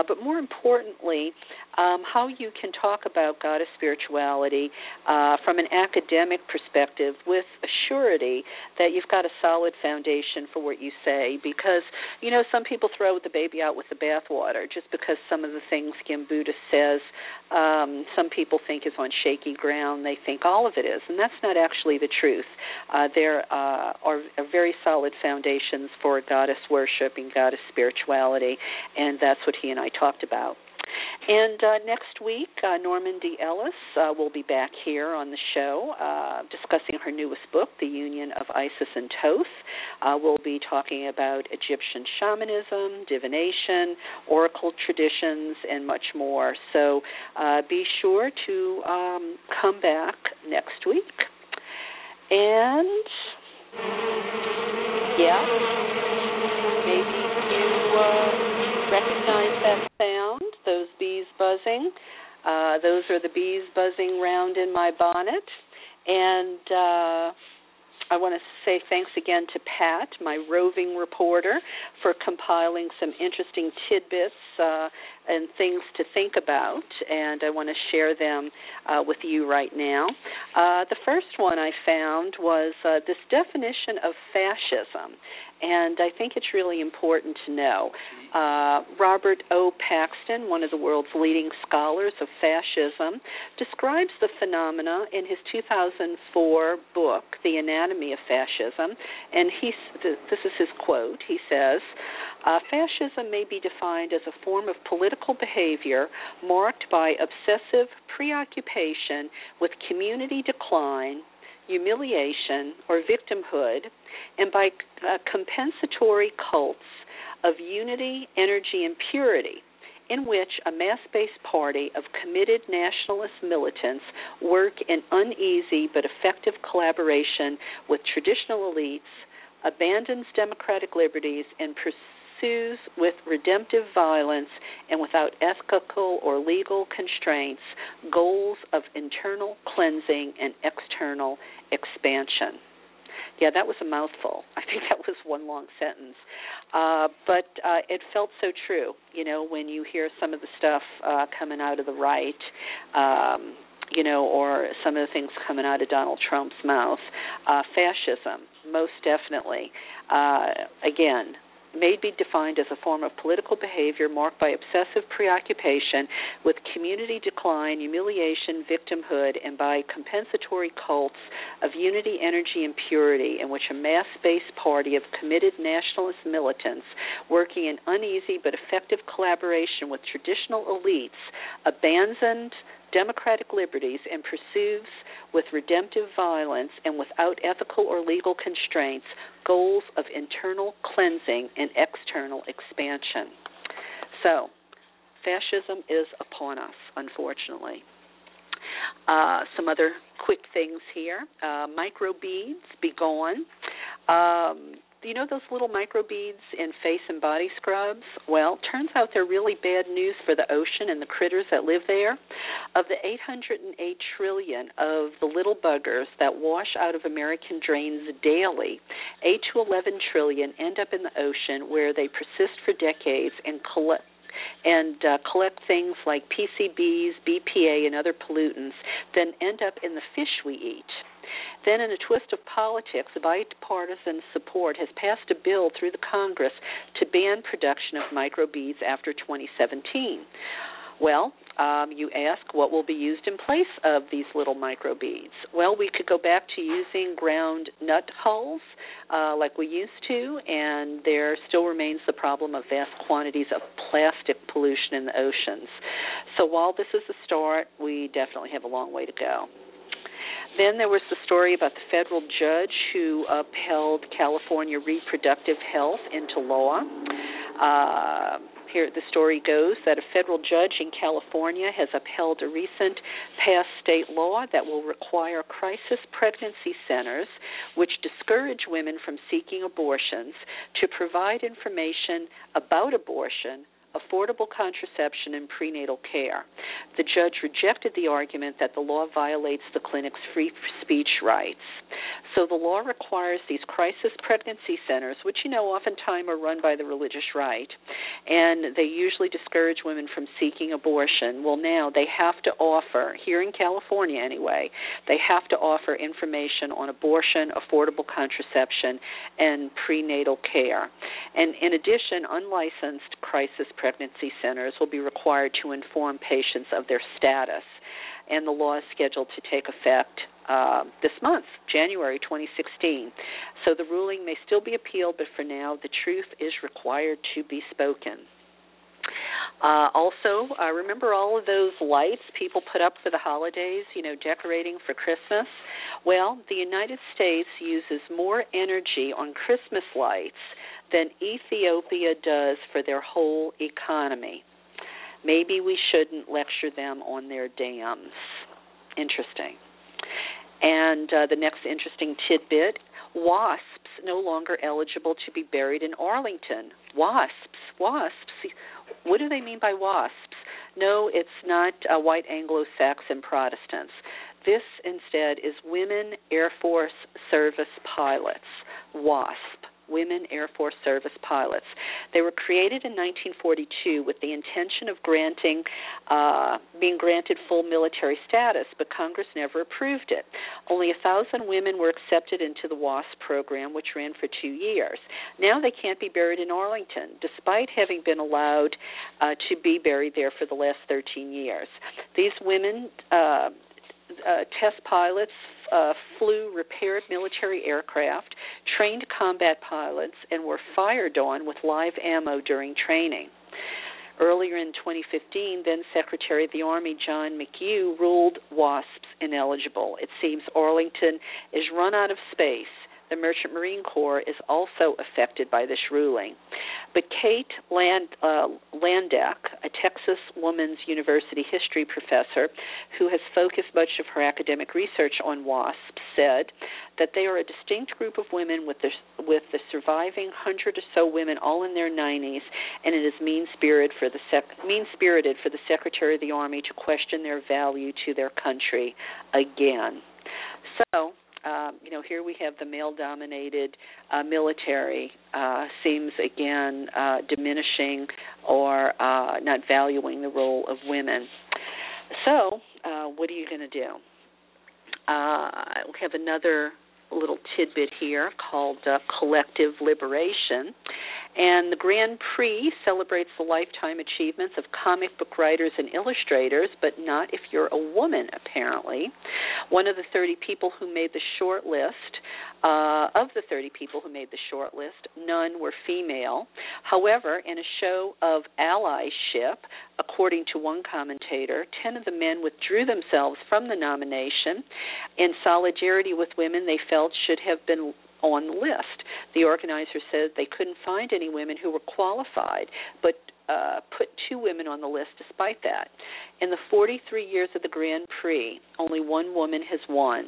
but more importantly, how you can talk about goddess spirituality from an academic perspective with a surety that you've got a solid foundation for what you say, because, some people throw the baby out with the bathwater just because some of the things Gimbutas says some people think is on shaky ground. They think all of it is, and that's not actually the truth. There are very solid foundations for goddess worship and goddess spirituality, and that's what he and I talked about. And next week, Norman D. Ellis will be back here on the show discussing her newest book, The Union of Isis and Thoth. We'll be talking about Egyptian shamanism, divination, oracle traditions, and much more. So be sure to come back next week. And, yeah, maybe you recognize that sound, those bees buzzing. Those are the bees buzzing round in my bonnet. And I want to say thanks again to Pat, my roving reporter, for compiling some interesting tidbits and things to think about, and I want to share them with you right now. The first one I found was this definition of fascism, and I think it's really important to know. Robert O. Paxton, one of the world's leading scholars of fascism, describes the phenomena in his 2004 book, The Anatomy of Fascism, and this is his quote. He says, fascism may be defined as a form of political behavior marked by obsessive preoccupation with community decline, humiliation, or victimhood, and by compensatory cults of unity, energy, and purity, in which a mass-based party of committed nationalist militants work in uneasy but effective collaboration with traditional elites, abandons democratic liberties, and pursues with redemptive violence and without ethical or legal constraints goals of internal cleansing and external expansion. Yeah, that was a mouthful. I think that was one long sentence. But it felt so true, you know, when you hear some of the stuff coming out of the right, you know, or some of the things coming out of Donald Trump's mouth. Fascism, most definitely. Again, may be defined as a form of political behavior marked by obsessive preoccupation with community decline, humiliation, victimhood, and by compensatory cults of unity, energy, and purity in which a mass-based party of committed nationalist militants working in uneasy but effective collaboration with traditional elites abandoned democratic liberties and pursues with redemptive violence and without ethical or legal constraints goals of internal cleansing and external expansion. So, fascism is upon us, unfortunately. Some other quick things here. Microbeads, be gone. You know those little microbeads in face and body scrubs? Well, turns out they're really bad news for the ocean and the critters that live there. Of the 808 trillion of the little buggers that wash out of American drains daily, 8 to 11 trillion end up in the ocean where they persist for decades and collect things like PCBs, BPA, and other pollutants, then end up in the fish we eat. Then, in a twist of politics, bipartisan support has passed a bill through the Congress to ban production of microbeads after 2017. Well, you ask what will be used in place of these little microbeads. Well, we could go back to using ground nut hulls like we used to, and there still remains the problem of vast quantities of plastic pollution in the oceans. So while this is a start, we definitely have a long way to go. Then there was the story about the federal judge who upheld California reproductive health into law. Here the story goes that a federal judge in California has upheld a recent past state law that will require crisis pregnancy centers, which discourage women from seeking abortions, to provide information about abortion, affordable contraception, and prenatal care. The judge rejected the argument that the law violates the clinic's free speech rights. So the law requires these crisis pregnancy centers, which, you know, oftentimes are run by the religious right, and they usually discourage women from seeking abortion. Well, now they have to offer, here in California anyway, they have to offer information on abortion, affordable contraception, and prenatal care. And in addition, unlicensed crisis pregnancy centers will be required to inform patients of their status, and the law is scheduled to take effect this month, January 2016. So the ruling may still be appealed, but for now, the truth is required to be spoken. Also, remember all of those lights people put up for the holidays, you know, decorating for Christmas? Well, the United States uses more energy on Christmas lights than Ethiopia does for their whole economy. Maybe we shouldn't lecture them on their dams. Interesting. And the next interesting tidbit, wasps no longer eligible to be buried in Arlington. Wasps. What do they mean by wasps? No, it's not white Anglo-Saxon Protestants. This instead is women Air Force service pilots, WASP, women Air Force service pilots. They were created in 1942 with the intention of being granted full military status, but Congress never approved it. Only 1,000 women were accepted into the WASP program, which ran for 2 years. Now they can't be buried in Arlington, despite having been allowed to be buried there for the last 13 years. These women... test pilots flew repaired military aircraft, trained combat pilots, and were fired on with live ammo during training. Earlier in 2015, then-Secretary of the Army John McHugh ruled WASPs ineligible. It seems Arlington is run out of space. The Merchant Marine Corps is also affected by this ruling. But Kate Landak, a Texas Woman's University history professor who has focused much of her academic research on WASPs, said that they are a distinct group of women with the surviving 100 or so women all in their 90s, and it is mean-spirited for the Secretary of the Army to question their value to their country again. So... here we have the male-dominated military seems, again, diminishing or not valuing the role of women. So what are you going to do? We have another little tidbit here called Collective Liberation. And the Grand Prix celebrates the lifetime achievements of comic book writers and illustrators, but not if you're a woman, apparently. Of the 30 people who made the short list, none were female. However, in a show of allyship, according to one commentator, 10 of the men withdrew themselves from the nomination. In solidarity with women they felt should have been on the list. The organizer said they couldn't find any women who were qualified, but put 2 women on the list despite that. In the 43 years of the Grand Prix, only 1 woman has won.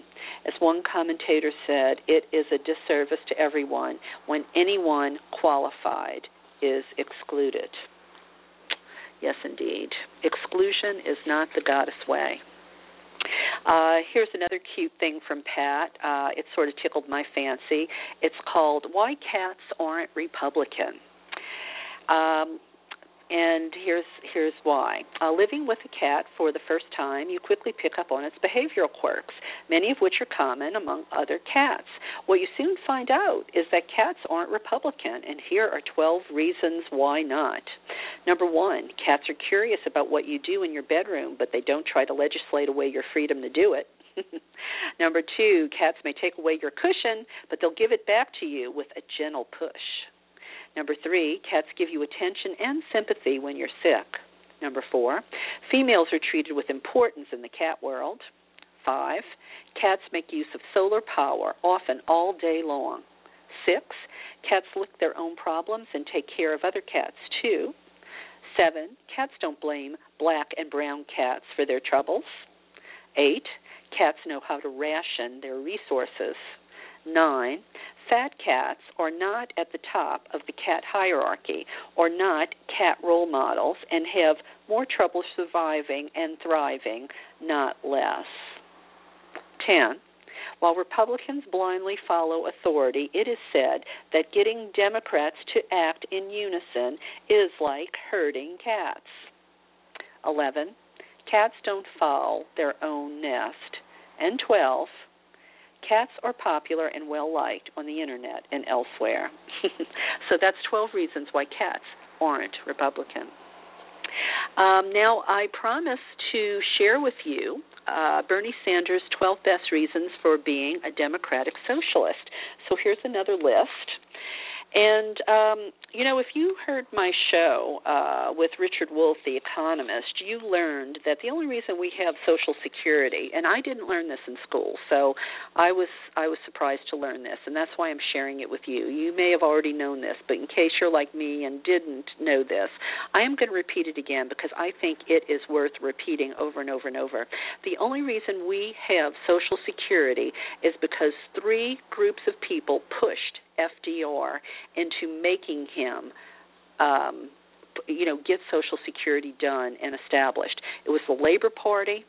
As one commentator said, it is a disservice to everyone when anyone qualified is excluded. Yes, indeed. Exclusion is not the goddess way. Here's another cute thing from Pat. It sort of tickled my fancy. It's called Why Cats Aren't Republican. And here's why. Living with a cat for the first time, you quickly pick up on its behavioral quirks, many of which are common among other cats. What you soon find out is that cats aren't Republican, and here are 12 reasons why not. Number 1, cats are curious about what you do in your bedroom, but they don't try to legislate away your freedom to do it. Number 2, cats may take away your cushion, but they'll give it back to you with a gentle push. Number 3, cats give you attention and sympathy when you're sick. Number 4, females are treated with importance in the cat world. 5, cats make use of solar power, often all day long. 6, cats lick their own problems and take care of other cats, too. 7, cats don't blame black and brown cats for their troubles. 8, cats know how to ration their resources. 9, fat cats are not at the top of the cat hierarchy, are not cat role models, and have more trouble surviving and thriving, not less. 10, while Republicans blindly follow authority, it is said that getting Democrats to act in unison is like herding cats. 11, cats don't foul their own nest. And 12, cats are popular and well-liked on the Internet and elsewhere. So that's 12 reasons why cats aren't Republican. Now, I promise to share with you Bernie Sanders' 12 best reasons for being a democratic socialist. So here's another list. And, you know, if you heard my show with Richard Wolff, the economist, you learned that the only reason we have Social Security, and I didn't learn this in school, so I was surprised to learn this, and that's why I'm sharing it with you. You may have already known this, but in case you're like me and didn't know this, I am going to repeat it again because I think it is worth repeating over and over and over. The only reason we have Social Security is because three groups of people pushed FDR into making him, get Social Security done and established. It was the Labor Party,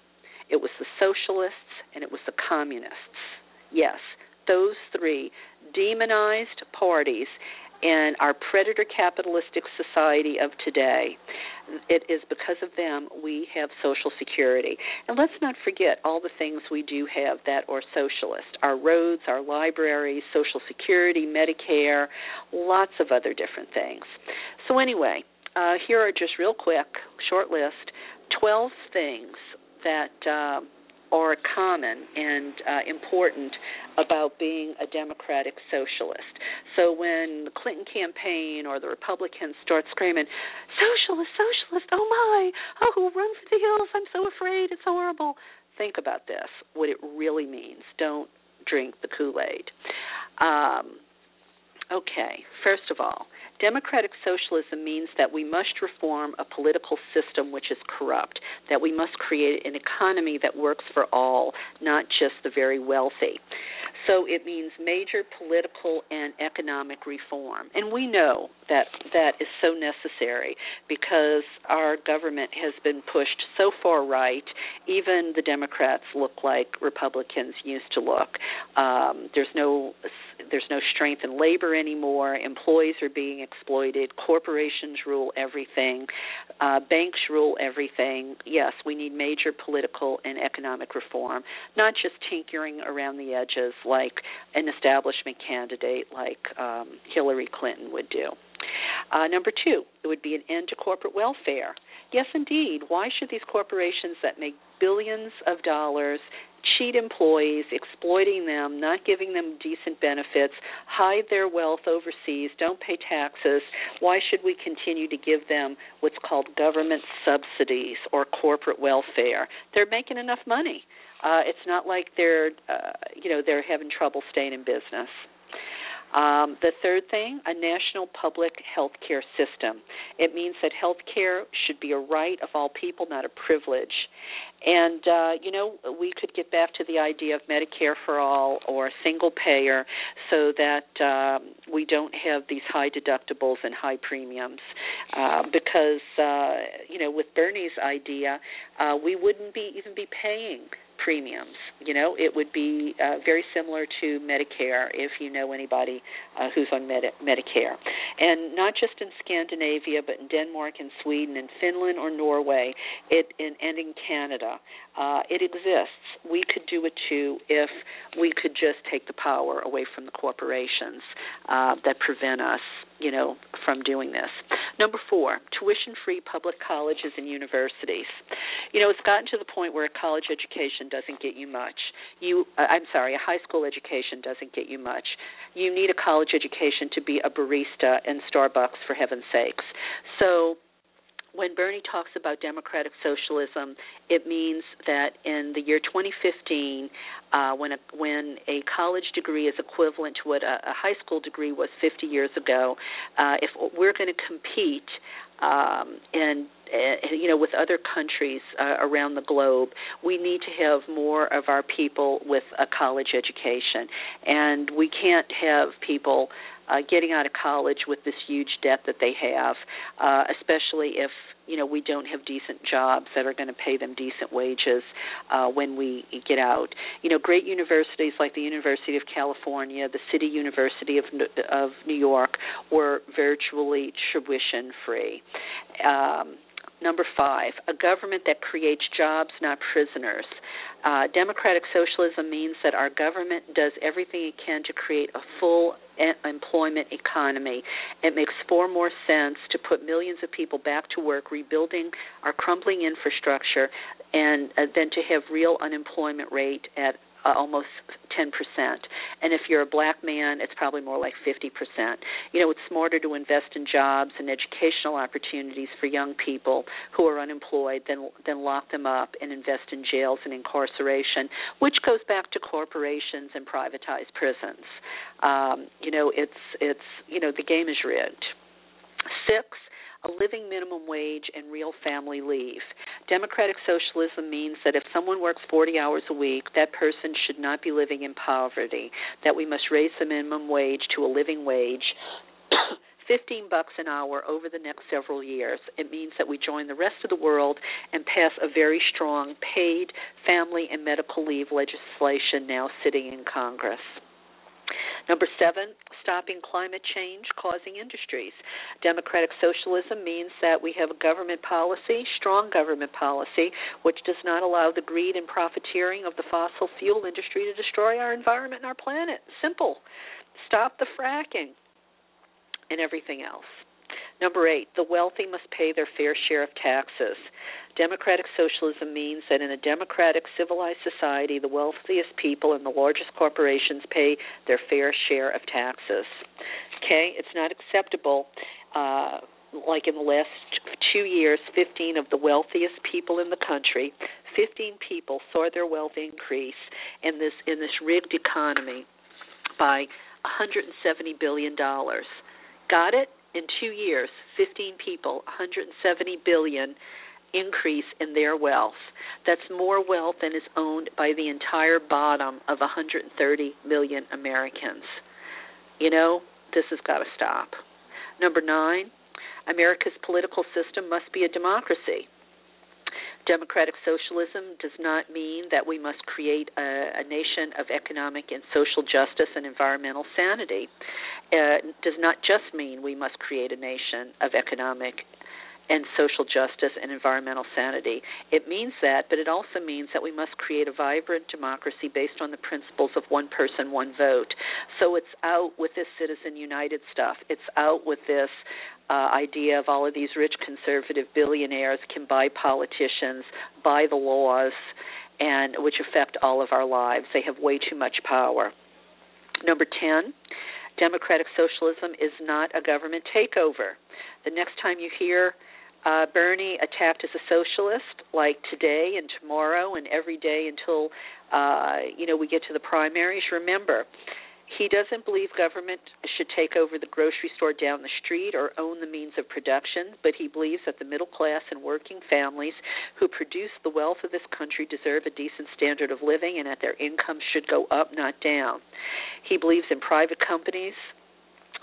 it was the Socialists, and it was the Communists. Yes, those three demonized parties in our predator capitalistic society of today. It is because of them we have Social Security. And let's not forget all the things we do have that are socialist: our roads, our libraries, Social Security, Medicare, lots of other different things. So anyway, here are just real quick, short list, 12 things that are common and important about being a democratic socialist. So when the Clinton campaign or the Republicans start screaming, "Socialist, socialist, oh my, oh, run for the hills, I'm so afraid, it's horrible," think about this, what it really means. Don't drink the Kool-Aid. Okay, first of all, democratic socialism means that we must reform a political system which is corrupt, that we must create an economy that works for all, not just the very wealthy. So it means major political and economic reform. And we know that that is so necessary because our government has been pushed so far right, even the Democrats look like Republicans used to look. There's no strength in labor anymore. Employees are being exploited. Corporations rule everything. Banks rule everything. Yes, we need major political and economic reform, not just tinkering around the edges like an establishment candidate like Hillary Clinton would do. Number two, it would be an end to corporate welfare. Yes, indeed. Why should these corporations that make billions of dollars cheat employees, exploiting them, not giving them decent benefits, hide their wealth overseas, don't pay taxes? Why should we continue to give them what's called government subsidies or corporate welfare? They're making enough money. It's not like they're having trouble staying in business. The third thing, a national public health care system. It means that health care should be a right of all people, not a privilege. And, we could get back to the idea of Medicare for all or single payer so that we don't have these high deductibles and high premiums because with Bernie's idea, we wouldn't even be paying premiums. It would be very similar to Medicare if you know anybody who's on Medicare. And not just in Scandinavia, but in Denmark and Sweden and Finland or Norway and in Canada. It exists. We could do it too if we could just take the power away from the corporations that prevent us from doing this. Number four, tuition-free public colleges and universities. It's gotten to the point where a college education doesn't get you much. A high school education doesn't get you much. You need a college education to be a barista in Starbucks, for heaven's sakes. So when Bernie talks about democratic socialism, it means that in the year 2015, when a college degree is equivalent to what a high school degree was 50 years ago, if we're going to compete with other countries around the globe, we need to have more of our people with a college education. And we can't have people getting out of college with this huge debt that they have, especially if we don't have decent jobs that are going to pay them decent wages when we get out. Great universities like the University of California, the City University of New York were virtually tuition-free. Number five, a government that creates jobs, not prisoners. Democratic socialism means that our government does everything it can to create a full employment economy. It makes far more sense to put millions of people back to work, rebuilding our crumbling infrastructure, and than to have real unemployment rate at almost 10%. And if you're a black man, it's probably more like 50%. You know, it's smarter to invest in jobs and educational opportunities for young people who are unemployed than lock them up and invest in jails and incarceration, which goes back to corporations and privatized prisons. You know, it's you know, the game is rigged. 6, a living minimum wage and real family leave. Democratic socialism means that if someone works 40 hours a week, that person should not be living in poverty, that we must raise the minimum wage to a living wage, $15 an hour over the next several years. It means that we join the rest of the world and pass a very strong paid family and medical leave legislation now sitting in Congress. Number 7, stopping climate change causing industries. Democratic socialism means that we have a government policy, strong government policy, which does not allow the greed and profiteering of the fossil fuel industry to destroy our environment and our planet. Simple. Stop the fracking and everything else. Number 8, the wealthy must pay their fair share of taxes. Democratic socialism means that in a democratic, civilized society, the wealthiest people and the largest corporations pay their fair share of taxes. Okay? It's not acceptable. Like in the last 2 years, 15 of the wealthiest people in the country, 15 people saw their wealth increase in this rigged economy by $170 billion. Got it? In 2 years, 15 people, $170 billion increase in their wealth. That's more wealth than is owned by the entire bottom of 130 million Americans. You know, this has got to stop. Number 9, America's political system must be a democracy. Democratic socialism does not mean that we must create a nation of economic and social justice and environmental sanity. It does not just mean we must create a nation of economic and social justice and environmental sanity. It means that, but it also means that we must create a vibrant democracy based on the principles of one person, one vote. So it's out with this Citizen United stuff. It's out with this idea of all of these rich conservative billionaires can buy politicians, buy the laws, and which affect all of our lives. They have way too much power. Number 10, democratic socialism is not a government takeover. The next time you hear Bernie attacked as a socialist, like today and tomorrow and every day until we get to the primaries, remember, he doesn't believe government should take over the grocery store down the street or own the means of production, but he believes that the middle class and working families who produce the wealth of this country deserve a decent standard of living and that their income should go up, not down. He believes in private companies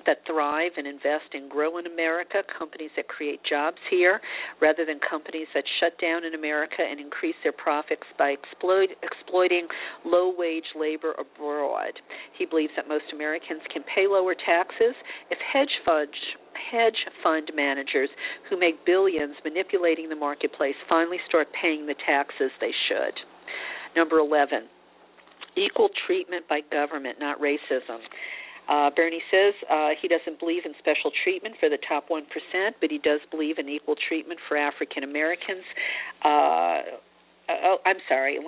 that thrive and invest and grow in America, companies that create jobs here, rather than companies that shut down in America and increase their profits by exploiting low-wage labor abroad. He believes that most Americans can pay lower taxes if hedge fund managers who make billions manipulating the marketplace finally start paying the taxes they should. Number 11, equal treatment by government, not racism. Bernie says he doesn't believe in special treatment for the top 1%, but he does believe in equal treatment for African Americans. Let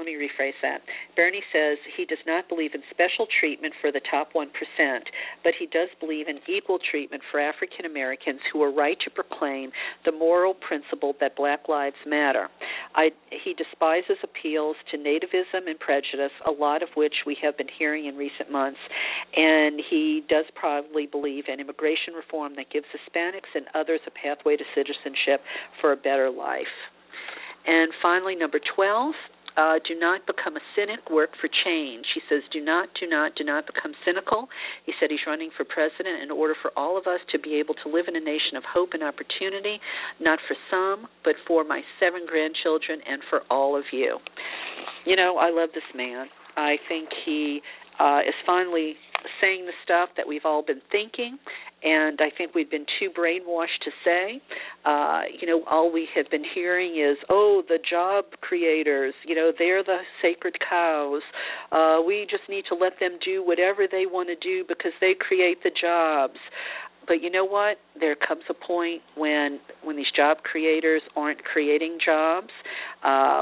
me rephrase that. Bernie says he does not believe in special treatment for the top 1%, but he does believe in equal treatment for African Americans who are right to proclaim the moral principle that Black Lives Matter. He despises appeals to nativism and prejudice, a lot of which we have been hearing in recent months, and he does probably believe in immigration reform that gives Hispanics and others a pathway to citizenship for a better life. And finally, number 12, do not become a cynic, work for change. He says do not become cynical. He said he's running for president in order for all of us to be able to live in a nation of hope and opportunity, not for some, but for my 7 grandchildren and for all of you. You know, I love this man. I think he is finally saying the stuff that we've all been thinking, and I think we've been too brainwashed to say. All we have been hearing is, the job creators, they're the sacred cows. We just need to let them do whatever they want to do because they create the jobs. But you know what? There comes a point when these job creators aren't creating jobs,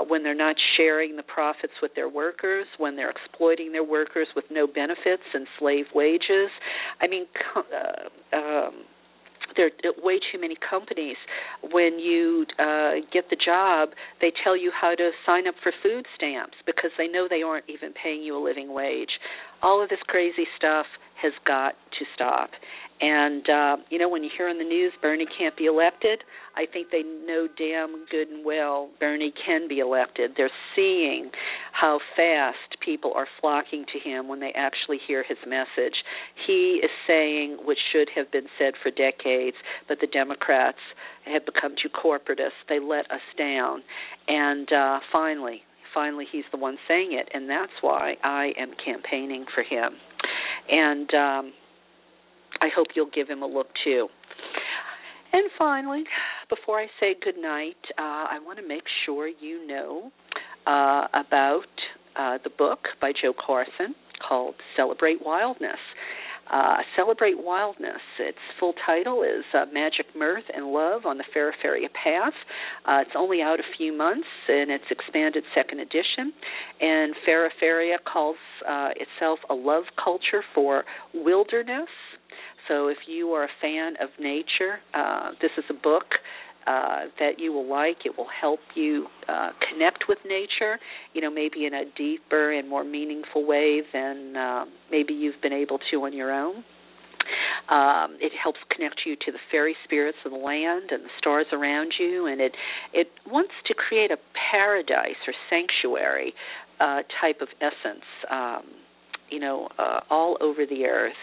when they're not sharing the profits with their workers, when they're exploiting their workers with no benefits and slave wages. I mean, there are way too many companies. When you get the job, they tell you how to sign up for food stamps because they know they aren't even paying you a living wage. All of this crazy stuff has got to stop. And, you know, when you hear on the news Bernie can't be elected, I think they know damn good and well Bernie can be elected. They're seeing how fast people are flocking to him when they actually hear his message. He is saying what should have been said for decades, but the Democrats have become too corporatist. They let us down. And finally, he's the one saying it, and that's why I am campaigning for him. And I hope you'll give him a look, too. And finally, before I say goodnight, I want to make sure you know about the book by Joe Carson called Celebrate Wildness. Celebrate Wildness. Its full title is Magic, Mirth, and Love on the Feriferia Path. It's only out a few months in its expanded second edition, and Feriferia calls itself a love culture for wilderness. So if you are a fan of nature, this is a book that you will like. It will help you connect with nature, you know, maybe in a deeper and more meaningful way than maybe you've been able to on your own. It helps connect you to the fairy spirits of the land and the stars around you, and it wants to create a paradise or sanctuary type of essence, you know, all over the earth.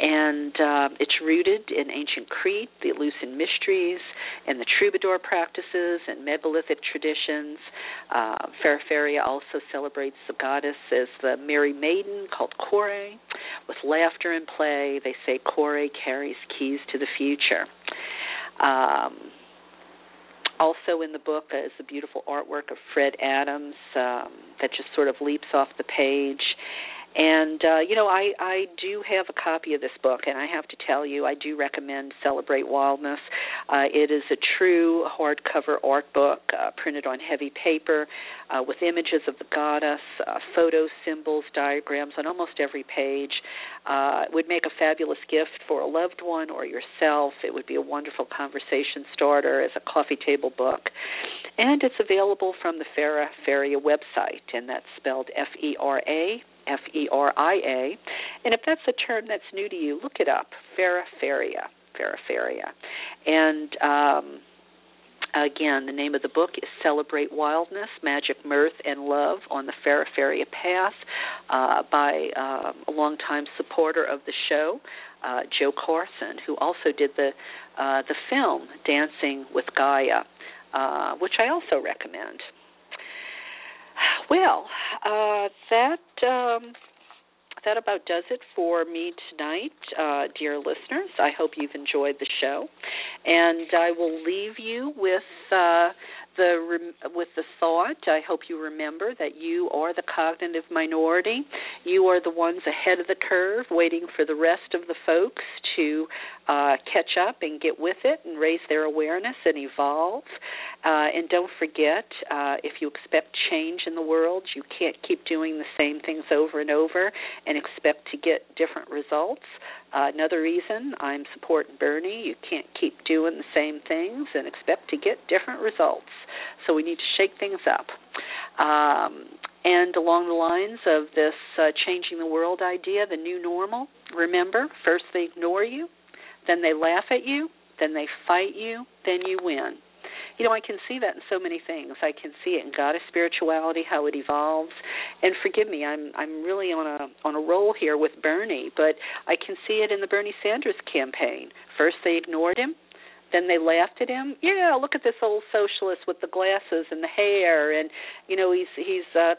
And it's rooted in ancient Crete, the Eleusinian mysteries, and the troubadour practices and megalithic traditions. Feriferia also celebrates the goddess as the merry maiden called Kore. With laughter and play, they say Kore carries keys to the future. Also in the book is the beautiful artwork of Fred Adams that just sort of leaps off the page. And, you know, I do have a copy of this book, and I have to tell you, I do recommend Celebrate Wildness. It is a true hardcover art book printed on heavy paper with images of the goddess, photos, symbols, diagrams on almost every page. It would make a fabulous gift for a loved one or yourself. It would be a wonderful conversation starter as a coffee table book. And it's available from the Feriferia website, and that's spelled F-E-R-A, F-E-R-I-A, and if that's a term that's new to you, look it up, Feriferia. And again, the name of the book is Celebrate Wildness, Magic, Mirth, and Love on the Feriferia Path by a longtime supporter of the show, Joe Carson, who also did the film Dancing with Gaia, which I also recommend. Well, that about does it for me tonight, dear listeners. I hope you've enjoyed the show, and I will leave you with the thought. I hope you remember that you are the cognitive minority. You are the ones ahead of the curve, waiting for the rest of the folks to catch up and get with it and raise their awareness and evolve. And don't forget, if you expect change in the world, you can't keep doing the same things over and over and expect to get different results. Another reason I'm supporting Bernie, you can't keep doing the same things and expect to get different results. So we need to shake things up. And along the lines of this changing the world idea, the new normal, remember, first they ignore you, then they laugh at you, then they fight you, then you win. You know, I can see that in so many things. I can see it in goddess spirituality, how it evolves. And forgive me, I'm really on a roll here with Bernie, but I can see it in the Bernie Sanders campaign. First they ignored him, then they laughed at him. Yeah, look at this old socialist with the glasses and the hair, and you know he's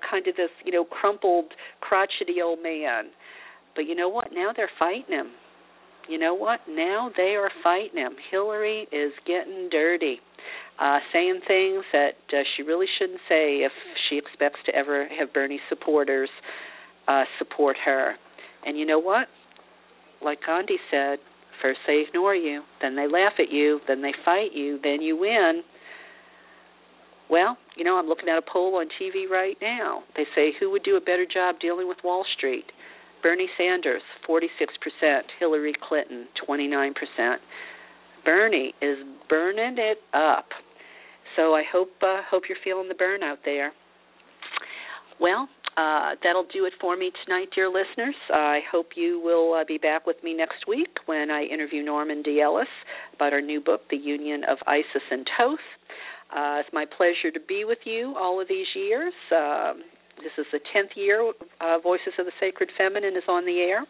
kind of this, you know, crumpled, crotchety old man. But you know what? Now they're fighting him. You know what? Now they are fighting him. Hillary is getting dirty. Saying things that she really shouldn't say if she expects to ever have Bernie supporters support her. And you know what? Like Gandhi said, First they ignore you, then they laugh at you, then they fight you, then you win. Well, you know, I'm looking at a poll on TV right now. They say, who would do a better job dealing with Wall Street? Bernie Sanders, 46%, Hillary Clinton, 29%. Bernie is burning it up. So I hope you're feeling the burn out there. Well, that'll do it for me tonight, dear listeners. I hope you will be back with me next week when I interview Norman D. Ellis about our new book, The Union of Isis and Thoth. It's my pleasure to be with you all of these years. This is the 10th year Voices of the Sacred Feminine is on the air.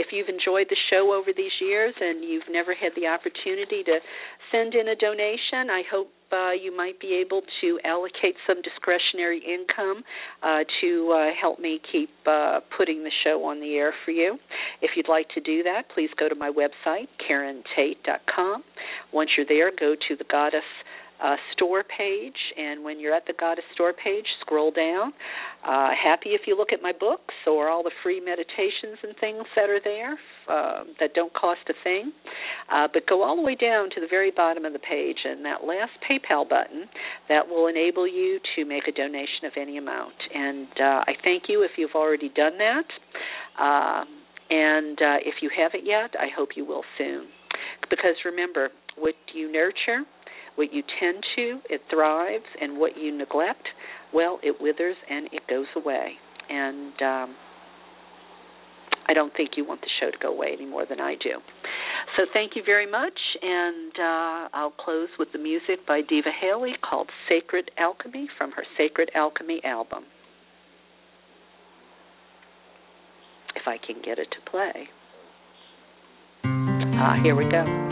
If you've enjoyed the show over these years and you've never had the opportunity to send in a donation, I hope you might be able to allocate some discretionary income to help me keep putting the show on the air for you. If you'd like to do that, please go to my website, KarenTate.com. Once you're there, go to the Goddess store page, and when you're at the Goddess store page, scroll down. Happy if you look at my books or all the free meditations and things that are there that don't cost a thing. But go all the way down to the very bottom of the page and that last PayPal button that will enable you to make a donation of any amount. And I thank you if you've already done that. And if you haven't yet, I hope you will soon. Because remember, what you nurture, what you tend to, it thrives, and what you neglect, well, it withers and it goes away. And I don't think you want the show to go away any more than I do. So thank you very much, and I'll close with the music by Diva Haley called Sacred Alchemy from her Sacred Alchemy album. If I can get it to play. Here we go.